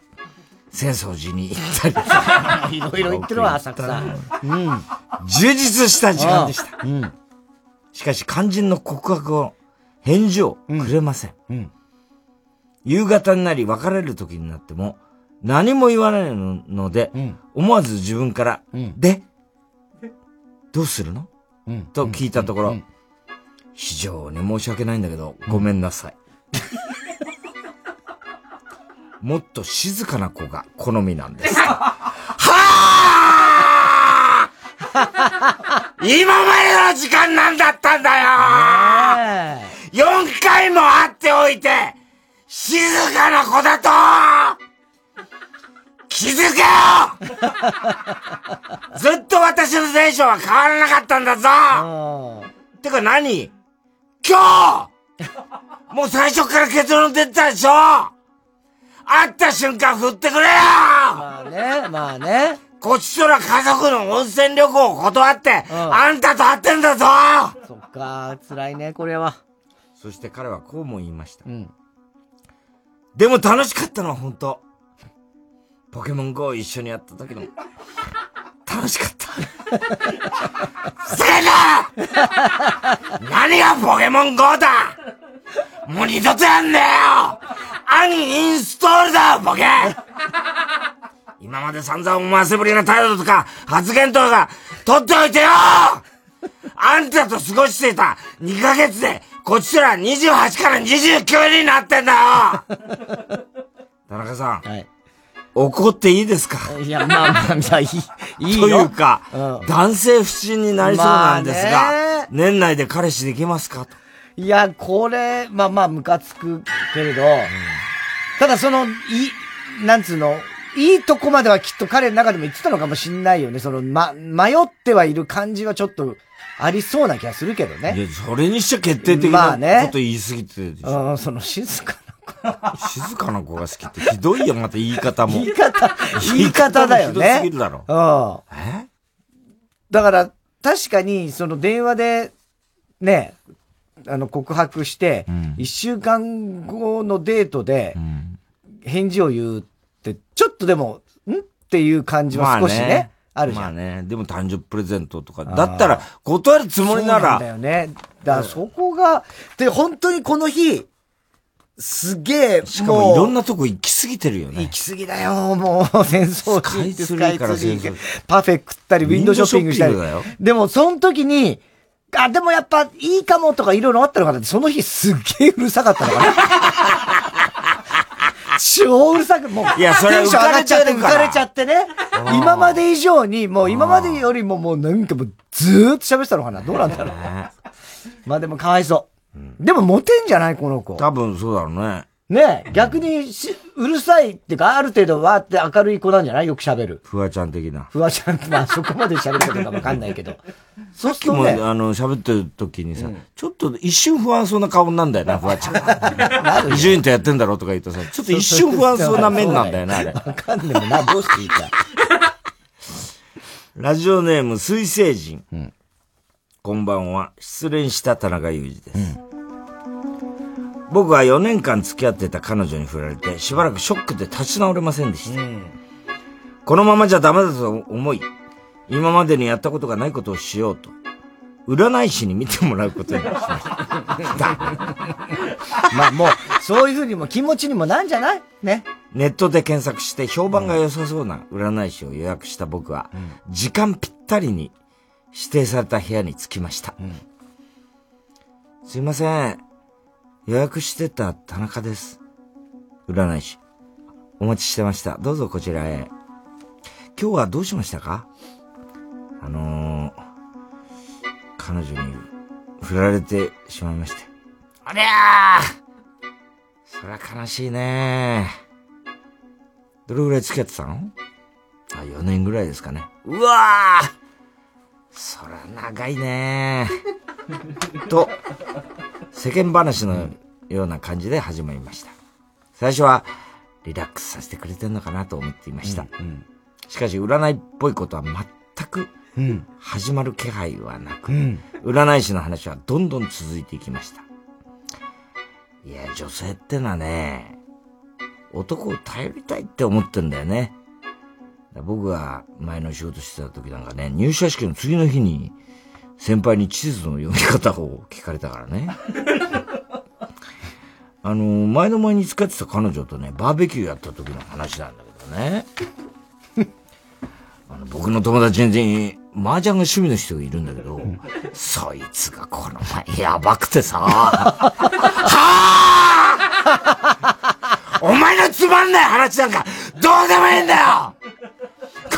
浅草寺に行ったり、いろいろ言ってるわ、浅草。うん、充実した時間でした。うん、しかし肝心の告白を返事をくれません。うんうん、夕方になり別れる時になっても何も言わないので、うん、思わず自分から、うん、でどうするの、うん、と聞いたところ、うん、非常に申し訳ないんだけど、うん、ごめんなさいもっと静かな子が好みなんですはぁ今までの時間なんだったんだよー !4 回も会っておいて静かな子だと気づけよずっと私のテンションは変わらなかったんだぞてか何今日もう最初から結論出てたでしょ会った瞬間振ってくれよまあね、まあねこっちとら家族の温泉旅行を断って、うん、あんたと会ってんだぞそっか、辛いね、これは。そして彼はこうも言いました。うんでも楽しかったのは本当。ポケモン GO を一緒にやった時の楽しかった。それだ何がポケモン GO だもう二度とやんねえよアンインストールだボケ今まで散々思わせぶりな態度とか発言とか取っておいてよあんたと過ごしていた2ヶ月でこっちら28から29になってんだよ田中さん、はい、怒っていいですかいや、まあまあ、まあ、いいよというか、うん、男性不信になりそうなんですが、まあ、年内で彼氏できますかといや、これ、まあまあ、ムカつくけれど、うん、ただその、なんつうの、いいとこまではきっと彼の中でも言ってたのかもしんないよね。その、迷ってはいる感じはちょっと、ありそうな気がするけどね。いや、それにしちゃ決定的なこと言い過ぎてるでしょ。まあね、その静かな子。静かな子が好きってひどいよ、また言い方も。言い方だよね。ひどすぎるだろ。うん。だから、確かに、その電話で、ね、告白して、一週間後のデートで、返事を言うって、ちょっとでも、んっていう感じは少しね。まあねあるじゃん。まあね。でも誕生日プレゼントとか。だったら、断るつもりなら。そうなんだよね。だからそこが、で、本当にこの日、すげえ、しかもいろんなとこ行き過ぎてるよね。行き過ぎだよ、もう。戦争中、スカイツリー。パフェ食ったり、ウィンドウショッピングしたり。でも、その時に、あ、でもやっぱ、いいかもとかいろいろあったのかなって、その日すっげえうるさかったのかな。超うるさく、もう、テンション上がっちゃって、浮かれちゃってね。今まで以上に、もう今までよりももうなんかもうずーっと喋ってたのかなどうなんだろうまあでもかわいそう、うん。でもモテんじゃないこの子。多分そうだろうね。ねえ、逆にうるさいってか、ある程度わーって明るい子なんじゃないよく喋る。フワちゃん的な。フワちゃん、まあそこまで喋ることかわかんないけど。さっきも、喋ってる時にさ、うん、ちょっと一瞬不安そうな顔なんだよな、フワちゃん。伊集院とやってんだろうとか言うとさ、ちょっと一瞬不安そうな面なんだよな、あれ。わかんねえもんな、どうしていいか。ラジオネーム、水星人。うん、こんばんは、失恋した田中裕二です。うん僕は4年間付き合ってた彼女に振られて、しばらくショックで立ち直れませんでした。うん、このままじゃダメだと思い、今までにやったことがないことをしようと、占い師に見てもらうことにしました。まあもう、そういうふうにも気持ちにもなんじゃないね。ネットで検索して評判が良さそうな占い師を予約した僕は、うん、時間ぴったりに指定された部屋に着きました。うん、すいません。予約してた田中です。占い師。お待ちしてました。どうぞこちらへ。今日はどうしましたか？彼女に振られてしまいまして。ありゃー、そりゃ悲しいね。どれぐらい付き合ってたの？あ、4年ぐらいですかね。うわー、そりゃ長いねと、世間話のような感じで始まりました。最初はリラックスさせてくれてんのかなと思っていました、うんうん、しかし占いっぽいことは全く始まる気配はなく、うん、占い師の話はどんどん続いていきました。いや、女性ってのはね、男を頼りたいって思ってんだよね。僕が前の仕事してた時なんかね、入社式の次の日に先輩に地図の読み方を聞かれたからね前の前に使ってた彼女とね、バーベキューやった時の話なんだけどね僕の友達に麻雀が趣味の人がいるんだけど、うん、そいつがこの前やばくてさはぁお前のつまんない話なんかどうでもいいんだよ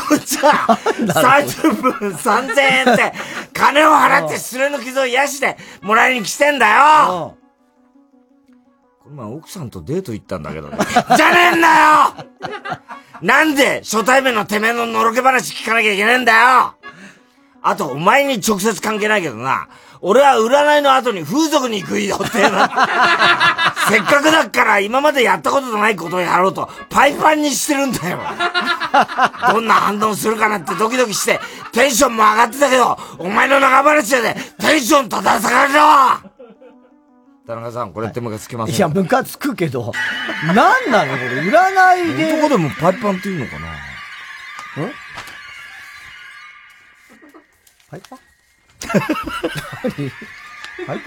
こっちは30分3000円って金を払って失礼の傷を癒してもらいに来てんだよ。この前奥さんとデート行ったんだけどねじゃねえんだよなんで初対面のてめえののろけ話聞かなきゃいけねえんだよ。あとお前に直接関係ないけどな、俺は占いの後に風俗に行くよってなせっかくだから今までやったことのないことをやろうとパイパンにしてるんだよどんな反応するかなってドキドキしてテンションも上がってたけど、お前の長話でテンションただ下がるよ。田中さん、これってムカつきません、ね、いや、ムカつくけど。なんなのこれ、占いで。男でもパイパンって言うのかな。ん？パイパン何パイパン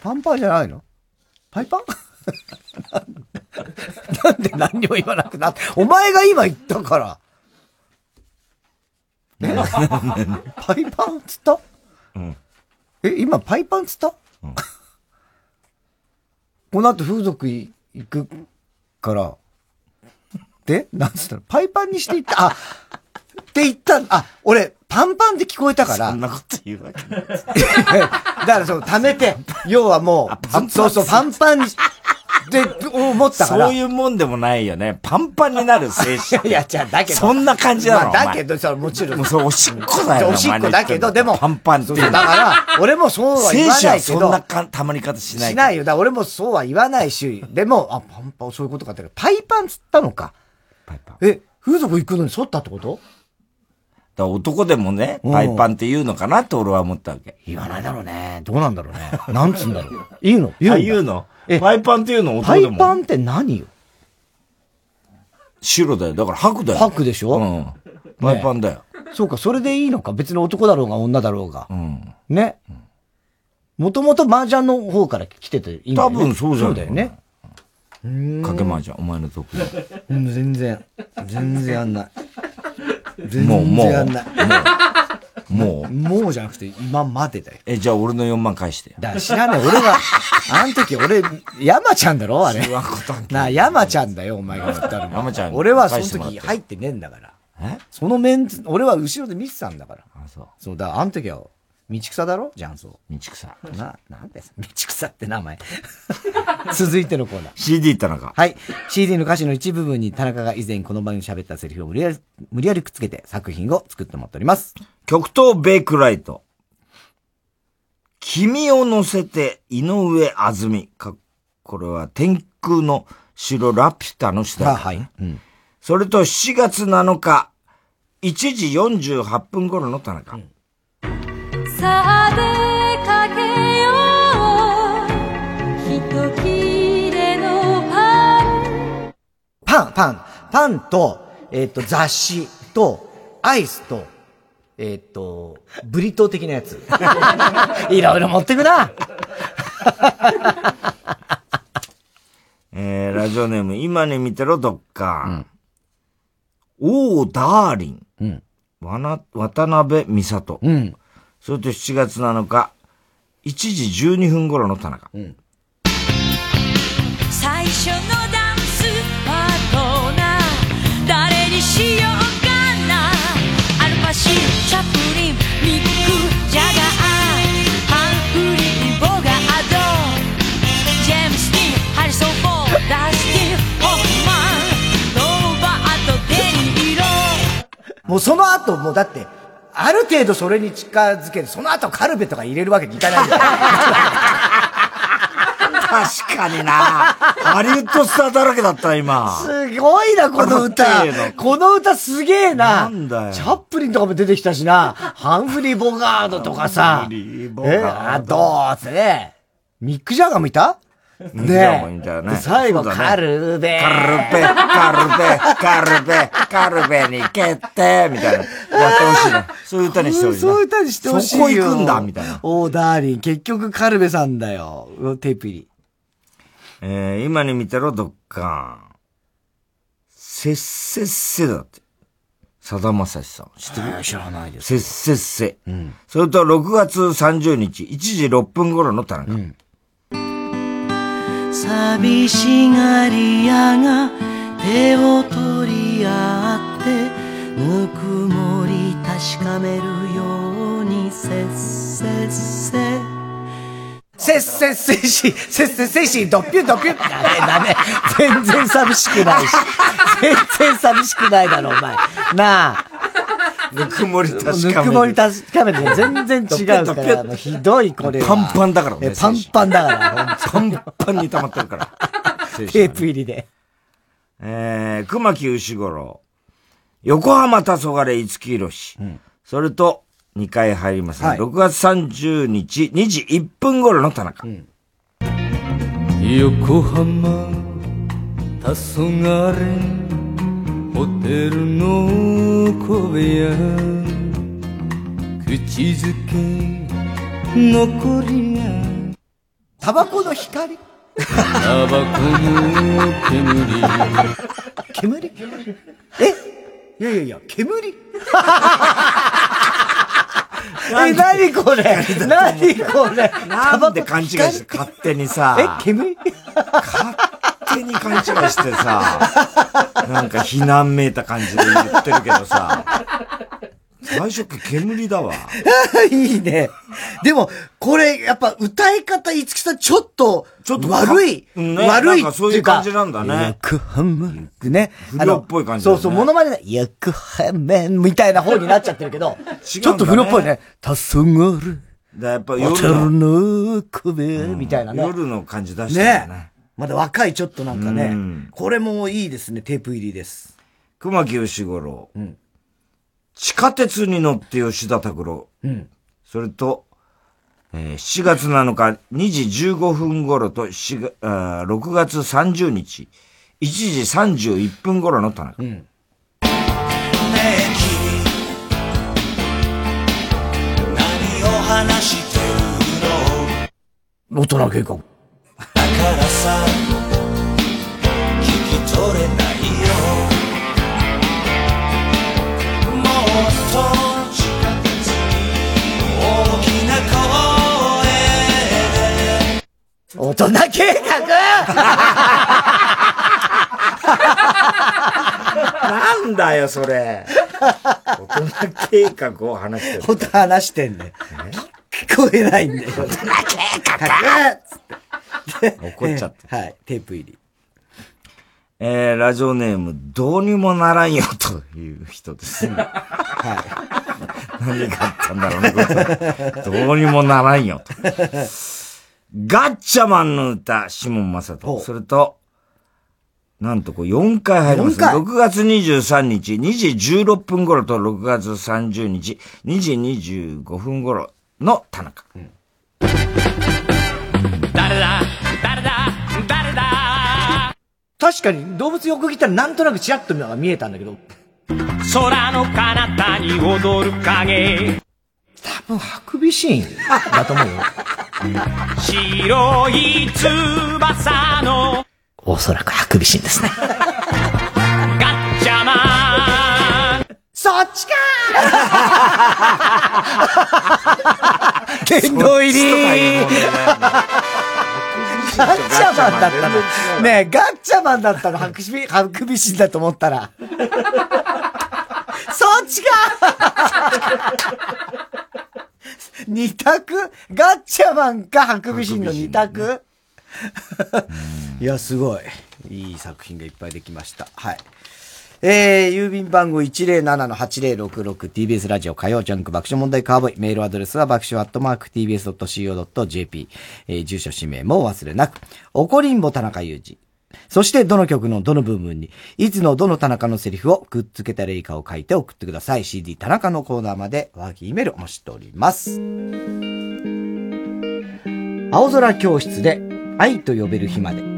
パンパンじゃないの？パイパンなんで何にも言わなくなって、お前が今言ったから。パイパンっつった？うん。今パイパンつった、うん、この後風俗行くからでなんつったのパイパンにしていったあって言ったあ俺パンパンって聞こえたからそんなこと言うわけないだからその溜めて要はもうパンパンそうそうパンパンにで思ったからそういうもんでもないよね。パンパンになる精神いやじゃだけどそんな感じなの、まあ、だけどさもちろんもうそれおしっこだよおしっこだけどでもパンパンってだから俺もそうは言わないけど精神はそんなたまり方しないしないよ。だから俺もそうは言わないしでもあパンパンそういうことかってパイパンつったのかパイパン風俗行くのに沿ったってことだ男でもねパイパンって言うのかなって俺は思ったわけ。言わないだろうね。どうなんだろうねなんつうんだろういいの言うんだ言うのパイパンっていうの男でもパイパンって何よ。白だよ。だから白だよ。白でしょ、うん、ね、パイパンだよ。そうか、それでいいのか。別に男だろうが女だろうが、うん、ね、もともと麻雀の方から来てていいんだよね。多分そうじゃん。そうだよね。かけ麻雀お前の得意。全然やんない。全然やんない。もうじゃなくて、今までだよ。じゃあ俺の4万返してよ。だから知らない。俺は、あの時俺、山ちゃんだろあれ。山ちゃんだよ、お前が言ったら。山ちゃん。俺はその時入ってねえんだから。そのメンツ、俺は後ろで見てたんだから。あ、そう。そうだ、あの時は、道草だろジャンソー。道草。なんで道草って名前。続いてのコーナー。CD 田中。はい。CD の歌詞の一部分に田中が以前この番組で喋ったセリフを無理やりくっつけて作品を作ってもらっております。極東ベイクライト。君を乗せて井上あずみ。これは天空の城ラピュタの下だ、ね。はい、うん。それと7月7日、1時48分頃の田中。うん、さあ出かけよう、一切れのパンと、雑誌と、アイスと、ブリトー的なやつ。いろいろ持ってくなラジオネーム、今に見てろ、どっか。うん、おー、ダーリン。うん、渡辺美里。うん。それと7月7日、1時12分頃の田中。うん、最初のダンスパートナー、誰にしようかな。アルパシ、チャップリン、ミック、ジャガー。もうその後、もうだって、ある程度それに近づける。その後カルベとか入れるわけにいかないんだよ。確かにな。ハリウッドスターだらけだった、今。すごいな、この歌。この歌すげえな。なんだよ。チャップリンとかも出てきたしな。ハンフリー・ボガードとかさ。どうせね。ミック・ジャガーもいたねえ。最後、カルベ。カルベに決定みたいな。やってほしいな。そういう歌にしてほしい。そういう歌にしてほしい。そこ行くんだみたいな。おー、ダーリン。結局、カルベさんだよ。テープ入り。今に見たろ、どっか。せっせっせだって。さだまさしさん。知ってる？知らないです。せっせっせ。うん。それと、6月30日、1時6分頃の田中。うん。寂しがり屋が手を取り合ってぬくもり確かめるようにせっせっせせっせっせしせっせっせしドッピュドッピュダメ全然寂しくないし全然寂しくないだろお前なあぬくもり確かめる。ぬくもり確かめて全然違うから。ひどいこれは。パンパンだからね。パンパンだから。パンパンに溜まってるから。テープ入りで。熊木牛五郎。横浜黄昏五木ひろし。それと、2回入りますね。6月30日、2時1分頃の田中。横浜黄昏ホテルの小部屋口づけ残りがタバコの光タバコの煙えいやいやいや煙え、なにこれなにこれなんで勘違いして勝手にさえ煙勝手に勘違いしてさ、なんか避難めいた感じで言ってるけどさ、最初って煙だわ。いいね。でも、これ、やっぱ歌い方、五木さん、ちょっと悪いっていうか。そういう感じなんだね。横浜ってね。不良っぽい感じだね。そうそう、物まねで、横浜みたいな方になっちゃってるけど、ちょっと不良っぽいね。黄昏。やっぱ夜の壁みたいなね。夜の感じ出してるね。まだ若いちょっとなんかね。これもいいですね。テープ入りです。熊木吉五郎。うん、地下鉄に乗って吉田拓郎。うん、それと、7月7日2時15分頃と6月30日1時31分頃の田中。うん、ねえ君何を話してるの大人計画。だからさ聞き取れないよもっと大きな声で大人計画なんだよそれ大人計画を話してるほんと話してんね聞こえないんだよ大人計画っつって怒っちゃって。はい。テープ入り。ラジオネーム、どうにもならんよという人ですね。はい。何があったんだろうね、どうにもならんよと。ガッチャマンの歌、シモン・マサト。それと、なんとこう4回入ります。6月23日、2時16分頃と6月30日、2時25分頃の田中。うん誰だ確かに動物よく来たらなんとなくチラッと見えたんだけど空の彼方に踊る影多分ハクビシンだと思うよ白い翼のおそらくハクビシンですねガッチャマンそっちかー殿堂入りガッチャマンだったの。ねえ、ガッチャマンだったの。ハクビシンだと思ったら。そっちか二択ガッチャマンかハクビシンの二択、ね、いや、すごい。いい作品がいっぱいできました。はい。郵便番号 107-8066 TBS ラジオ火曜ジャンク爆笑問題カーボーイ。メールアドレスは爆笑アットマーク tbs.co.jp、住所氏名もお忘れなく。おこりんぼ田中裕二。そしてどの曲のどの部分にいつのどの田中のセリフをくっつけたらいいかを書いて送ってください。 CD 田中のコーナーまでおはぎメールお待ちしております。青空教室で愛と呼べる日まで。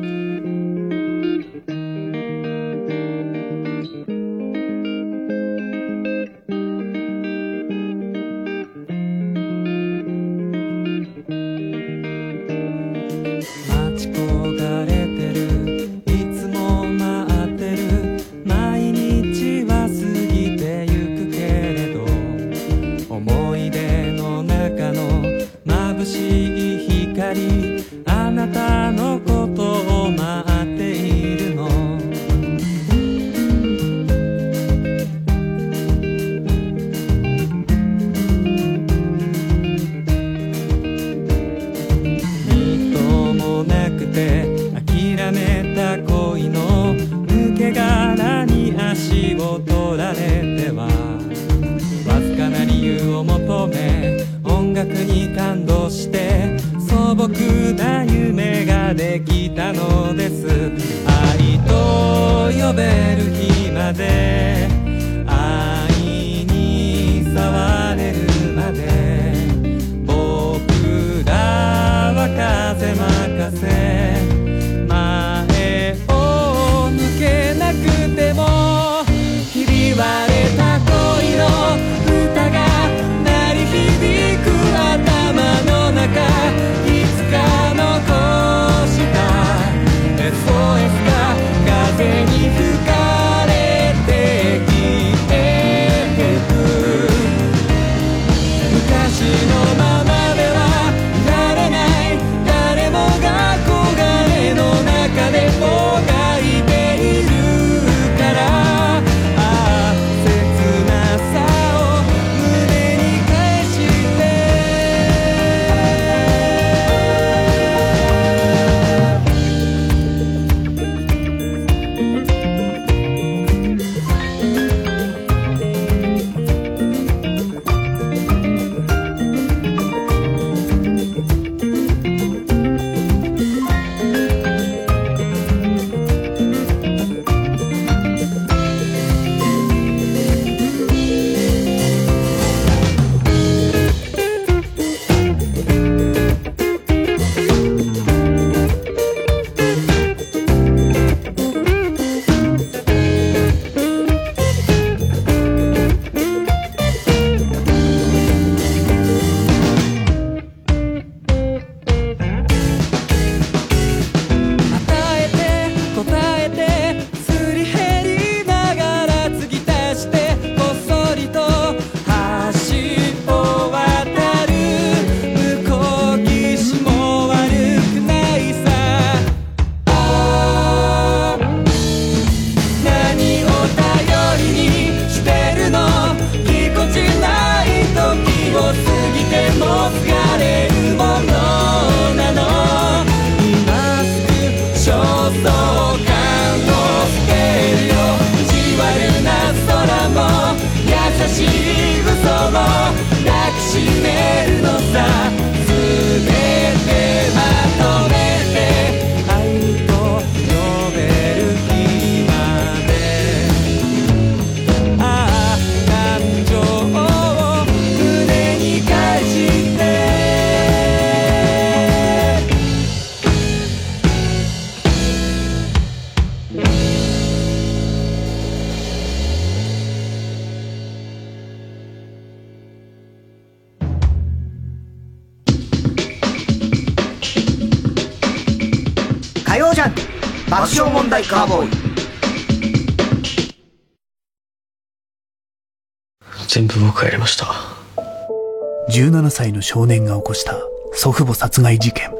17歳の少年が起こした祖父母殺害事件。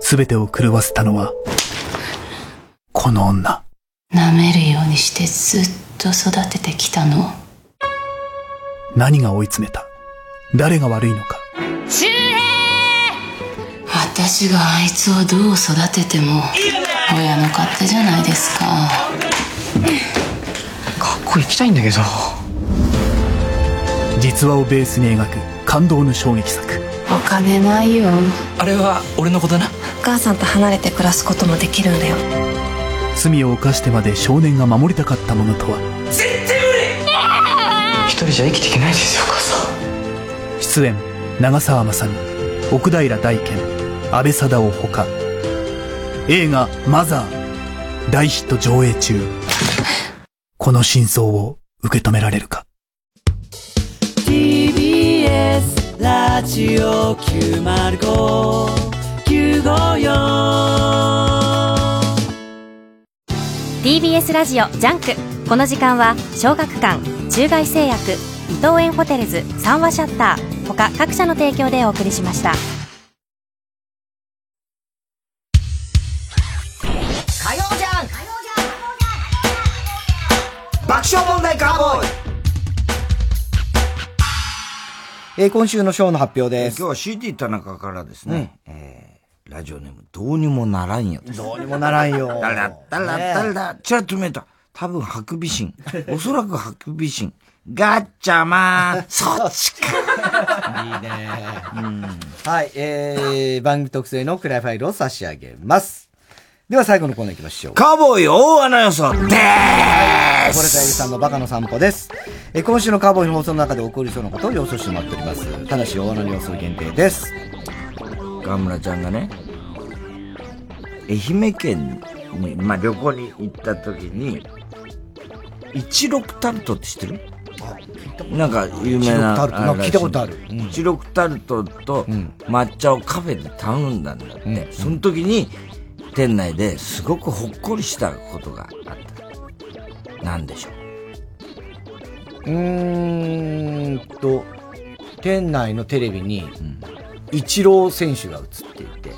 全てを狂わせたのはこの女。舐めるようにしてずっと育ててきたの。何が追い詰めた？誰が悪いのか？周平！私があいつをどう育てても親の勝手じゃないですか。こ行きたいんだけど。実話をベースに描く感動の衝撃作。お金ないよ。あれは俺のことな。お母さんと離れて暮らすこともできるんだよ。罪を犯してまで少年が守りたかったものとは。絶対無理。一人じゃ生きていけないですよ、お母さん。出演長澤まさみ、奥平大賢、阿部サダヲほか。映画「マザー」大ヒット上映中。この真相を受け止められるか。 TBS ラジオ905954 TBS ラジオジャンク。この時間は小学館、中外製薬、伊藤園ホテルズ、三和シャッター他各社の提供でお送りしました。今週の賞の発表です。今日は CD 田中からですね、ラジオネームどうにもならんよです。どうにもならんよ。だらだらだらちらっと見えた。多分ハクビシン、おそらくハクビシンガッチャマン。そっちか。いいね。はい、番組特製のクライファイルを差し上げます。では最後のコーナー行きましょう。カウボーイ大穴予想でーす。はい、これたゆりさんのバカの散歩です。今週のカウボーイの放送の中で起こりそうなことを予想してもらっております。ただし大穴の予想限定です。河村ちゃんがね、愛媛県に、まあ、旅行に行った時に16タルトって知ってる？なんか有名な聞いたことある。16タルトと抹茶をカフェで頼んだんだって、その時に店内ですごくほっこりしたことがあった。なんでしょう。店内のテレビに、イチロー選手が映っていて、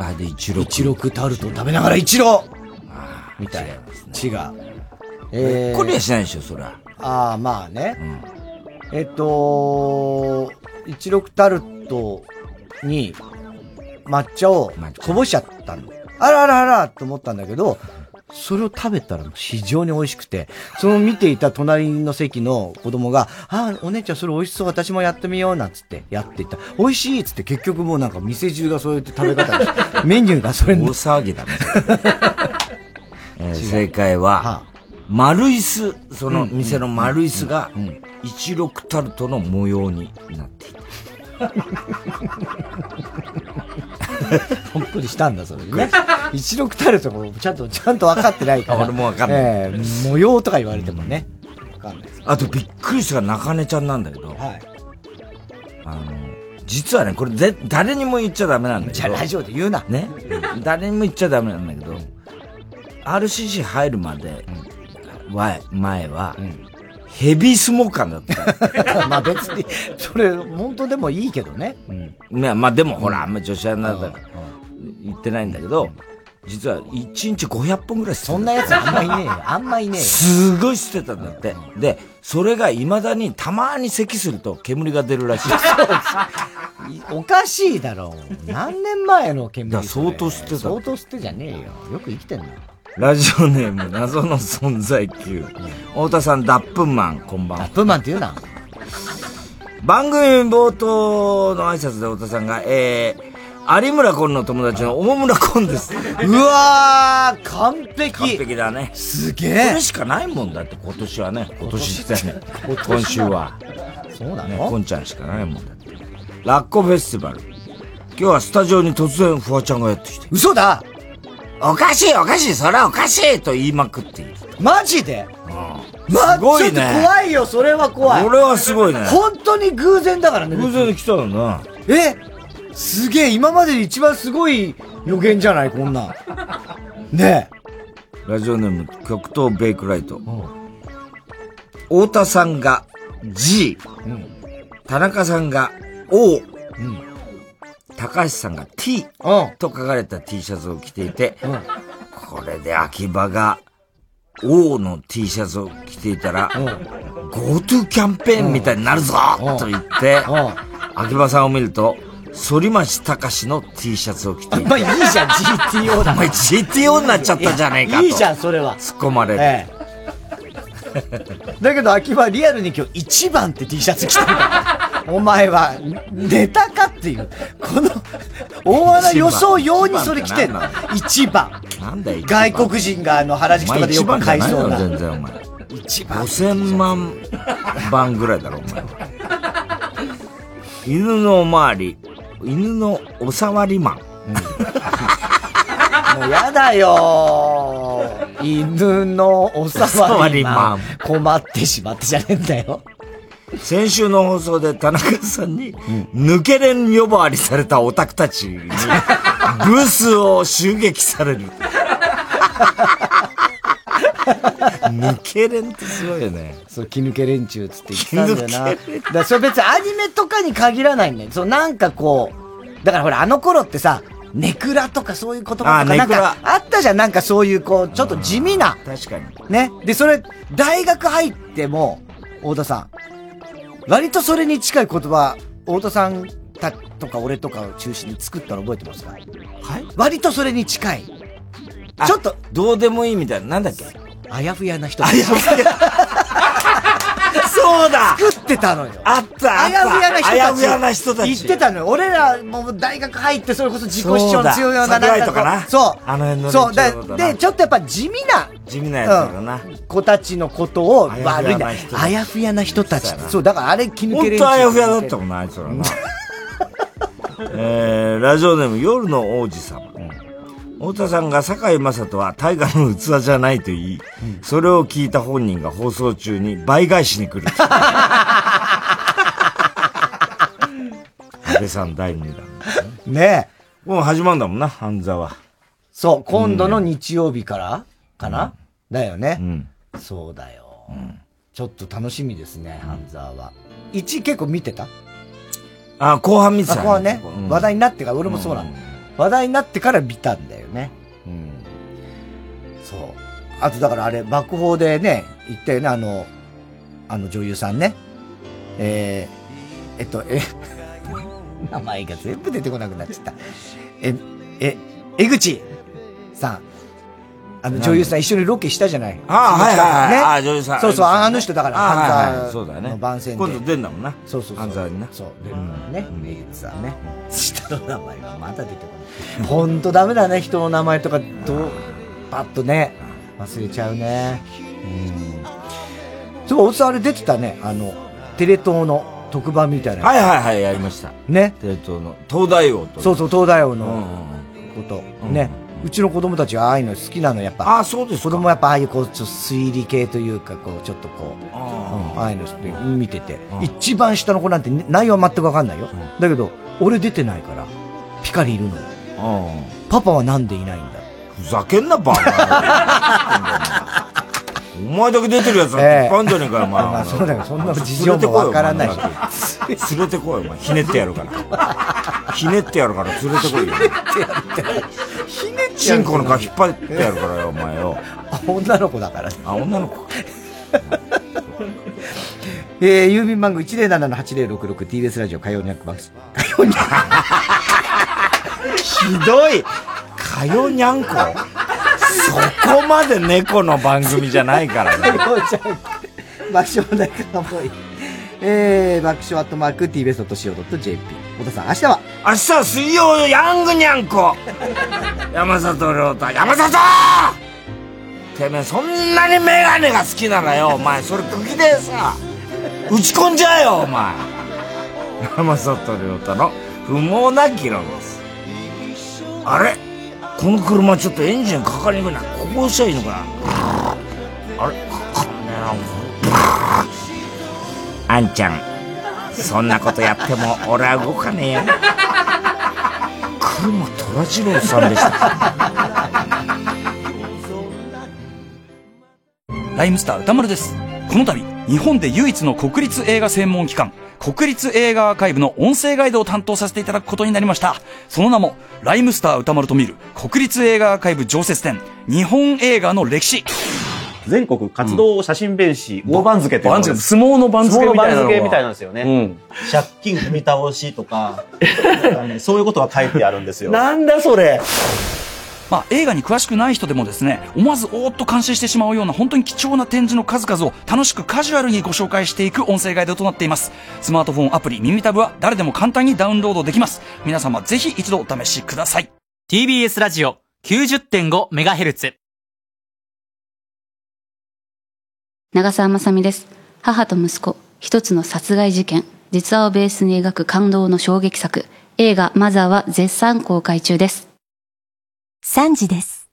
あれでイチロータルトを食べながらイチローみたいな。違う。ほっこりはしないでしょ、そりゃ。ああ、まあね。イチロータルトに抹茶をこぼしちゃったの。あらあらあらと思ったんだけど、それを食べたら非常に美味しくて、その見ていた隣の席の子供が、ああ、お姉ちゃんそれ美味しそう、私もやってみようなんつってやっていった。美味しいっつって結局もうなんか店中がそうやって食べ方で、メニューがそれの。大騒ぎだね。正解は、丸椅子、その店の丸椅子が、16タルトの模様になっていた。ほっこりしたんだ、それね。16タルトもちゃんと分かってないから。俺も分かんない。模様とか言われてもね。分かんない。あとびっくりした中根ちゃんなんだけど。はい。実はね、これ誰にも言っちゃダメなんだけど。じゃあラジオで言うな。ね。誰にも言っちゃダメなんだけど、RCC 入るまで、前は、ヘビースモーカーだった。まあ別に、それ、本当でもいいけどね。まあでもほら、あんまり女子アナだから言ってないんだけど、実は1日500本ぐらい吸ってた。そんなやつあんまいねえよ。あんまいねえよ。すごい吸ってたんだって。で、それが未だにたまに咳すると煙が出るらしい。おかしいだろう。何年前の煙だ。相当吸ってた。相当吸ってじゃねえよ。よく生きてんだよ。ラジオネーム、謎の存在級。太田さん、ダップンマン、こんばんは。ダップンマンって言うな。番組冒頭の挨拶で太田さんが、有村昆の友達の大村昆です。うわー、完璧。完璧だね。すげえ。それしかないもんだって、今年はね。今年ってね。今週は。そうなの？昆ちゃんしかないもんだって。ラッコフェスティバル。今日はスタジオに突然、フワちゃんがやってきて。嘘だ！おかしいおかしい、それはおかしいと言いまくっている。マジで？うん。すごいね。ちょっと怖いよ、それは怖い。これはすごいね。本当に偶然だからね。偶然来たのな。すげえ、今までで一番すごい予言じゃない、こんなん。ねえ。ラジオネーム、極東ベイクライト。太田さんが G。田中さんが O。高橋さんが T と書かれた T シャツを着ていて、これで秋葉が O の T シャツを着ていたら、GoTo キャンペーンみたいになるぞと言って、秋葉さんを見ると、反町隆史の T シャツを着ていて。まあいいじゃん、GTO だ。お前 GTO になっちゃったじゃねえかと。いいじゃん、それは。突っ込まれる。だけど秋葉リアルに今日1番って T シャツ着てるお前はネタかっていうこの大穴予想用にそれ着てんの1番なんだよ外国人が原宿とかでよく買いそうな全然お前1番5000万番ぐらいだろお前は犬のおまわり犬のおさわりマン、うん、もうやだよ犬のおさわりマン困ってしまってじゃねえんだよ先週の放送で田中さんに、抜けれん呼ばわりされたオタクたちに、ブースを襲撃される。抜けれんってすごいよね。そう、気抜け連中つって言ってたんだよな。だからそれ別にアニメとかに限らないんだよ。そう、なんかこう、だからほらあの頃ってさ、ネクラとかそういう言葉とかなんかあったじゃん。なんかそういうこう、ちょっと地味な。確かに。ね。で、それ、大学入っても、太田さん。割とそれに近い言葉、太田さんたとか俺とかを中心に作ったの覚えてますか？はい。割とそれに近い。ちょっと。どうでもいいみたいな。なんだっけ？あやふやな人。あやふや。そうだ！作ってたのよ。あった、あやふやな人たち。あやふやな人たち。言ってたのよ。俺らもう大学入ってそれこそ自己主張強いようななんかこう。そう。あの辺の。そう。で、ちょっとやっぱ地味な。地味なやつだな、うん。子たちのことを悪いな。あやふやな人たち。そう、だからあれ気抜けれん。ほんとあやふやだったもんな、あいつらな。ラジオネーム夜の王子様。太田さんが坂井正人は大河の器じゃないと言い、うん、それを聞いた本人が放送中に倍返しに来る。安倍さん第2弾ねえ。もう始まるんだもんな、半沢。そう、今度の日曜日からかな、うん、だよね、うん。そうだよ、うん。ちょっと楽しみですね、半沢は。1結構見てた？あ、後半見てた、ね。後半ね、うん。話題になってから、俺もそうなんだ。うん、話題になってから見たんだよね。うん。そう。あとだからあれ、爆砲でね、言ったよね、あの女優さんね。名前が全部出てこなくなっちゃった。江口さん。女優さん一緒にロケしたじゃない。ああ、はいはい、ね。ああ、女優さん。そうそう、あの人だから、ハンザーの番宣で。今度出んだもんな。そうそうそう。ハンザーにな。そう、出るんだもんね。メイツさんね。下の名前がまだ出てこない。ほんとダメだね、人の名前とか、パッとね、忘れちゃうね。うん。そう、おつあれ出てたね、テレ東の特番みたいな。はいはいはい、やりました。ね。テレ東の、東大王と。そうそう、東大王のこと。ね。うちの子供たちはああいうの好きなのやっぱ。あ、そうですか。子供はやっぱああいうこうちょっと推理系というかこうちょっとこう ああいうの見てて、一番下の子なんて内容は全くわかんないよ、うん。だけど俺出てないからピカリいるの。パパはなんでいないんだ。ふざけんなバカ。お前だけ出てるやつなんていっぱいあんじゃねえかよ、お前。まあそうだけどそんな事情もわからないし。連れてこいよ、お前。ひねってやるから。ひねってやるから連れてこいよ。ひねってやる。チンコの顔引っ張ってやるからよ、お前よ。あ、女の子だからね。あ、女の子。郵便番号 107-8066 TBS ラジオ火曜ニャックバス。火曜ニャンコ。ひどい。火曜ニャンコ。そこまで猫の番組じゃないからね。爆笑問題からもいい。爆笑アットマーク tbs.co.jp。 太田さん、明日は水曜ヤングニャンコ。山里亮太、山里てめえそんなにメガネが好きならよ、お前それ茎でさ打ち込んじゃえよ、お前。山里亮太の不毛な議論です。あれ、この車ちょっとエンジンかかりにくいな。ここ押しちゃいいのかな。あれかかんねえな。あんちゃん、そんなことやっても俺は動かねえよ。車虎次郎さんでした。ライムスター歌丸です。この度日本で唯一の国立映画専門機関国立映画アーカイブの音声ガイドを担当させていただくことになりました。その名もライムスター歌丸と見る国立映画アーカイブ常設展、日本映画の歴史。全国活動写真弁士、大番付っていうのです。相撲の番付みたいなのが。相撲の番付みたいなんですよね、うん、借金踏み倒しとか、そういうことが書いてあるんですよ。なんだそれ。まあ、映画に詳しくない人でもですね、思わずおーっと感心してしまうような本当に貴重な展示の数々を楽しくカジュアルにご紹介していく音声ガイドとなっています。スマートフォンアプリ耳たぶは誰でも簡単にダウンロードできます。皆様ぜひ一度お試しください。 TBS ラジオ 90.5MHz、 長澤まさみです。母と息子、一つの殺害事件、実話をベースに描く感動の衝撃作、映画マザーは絶賛公開中です。3時です。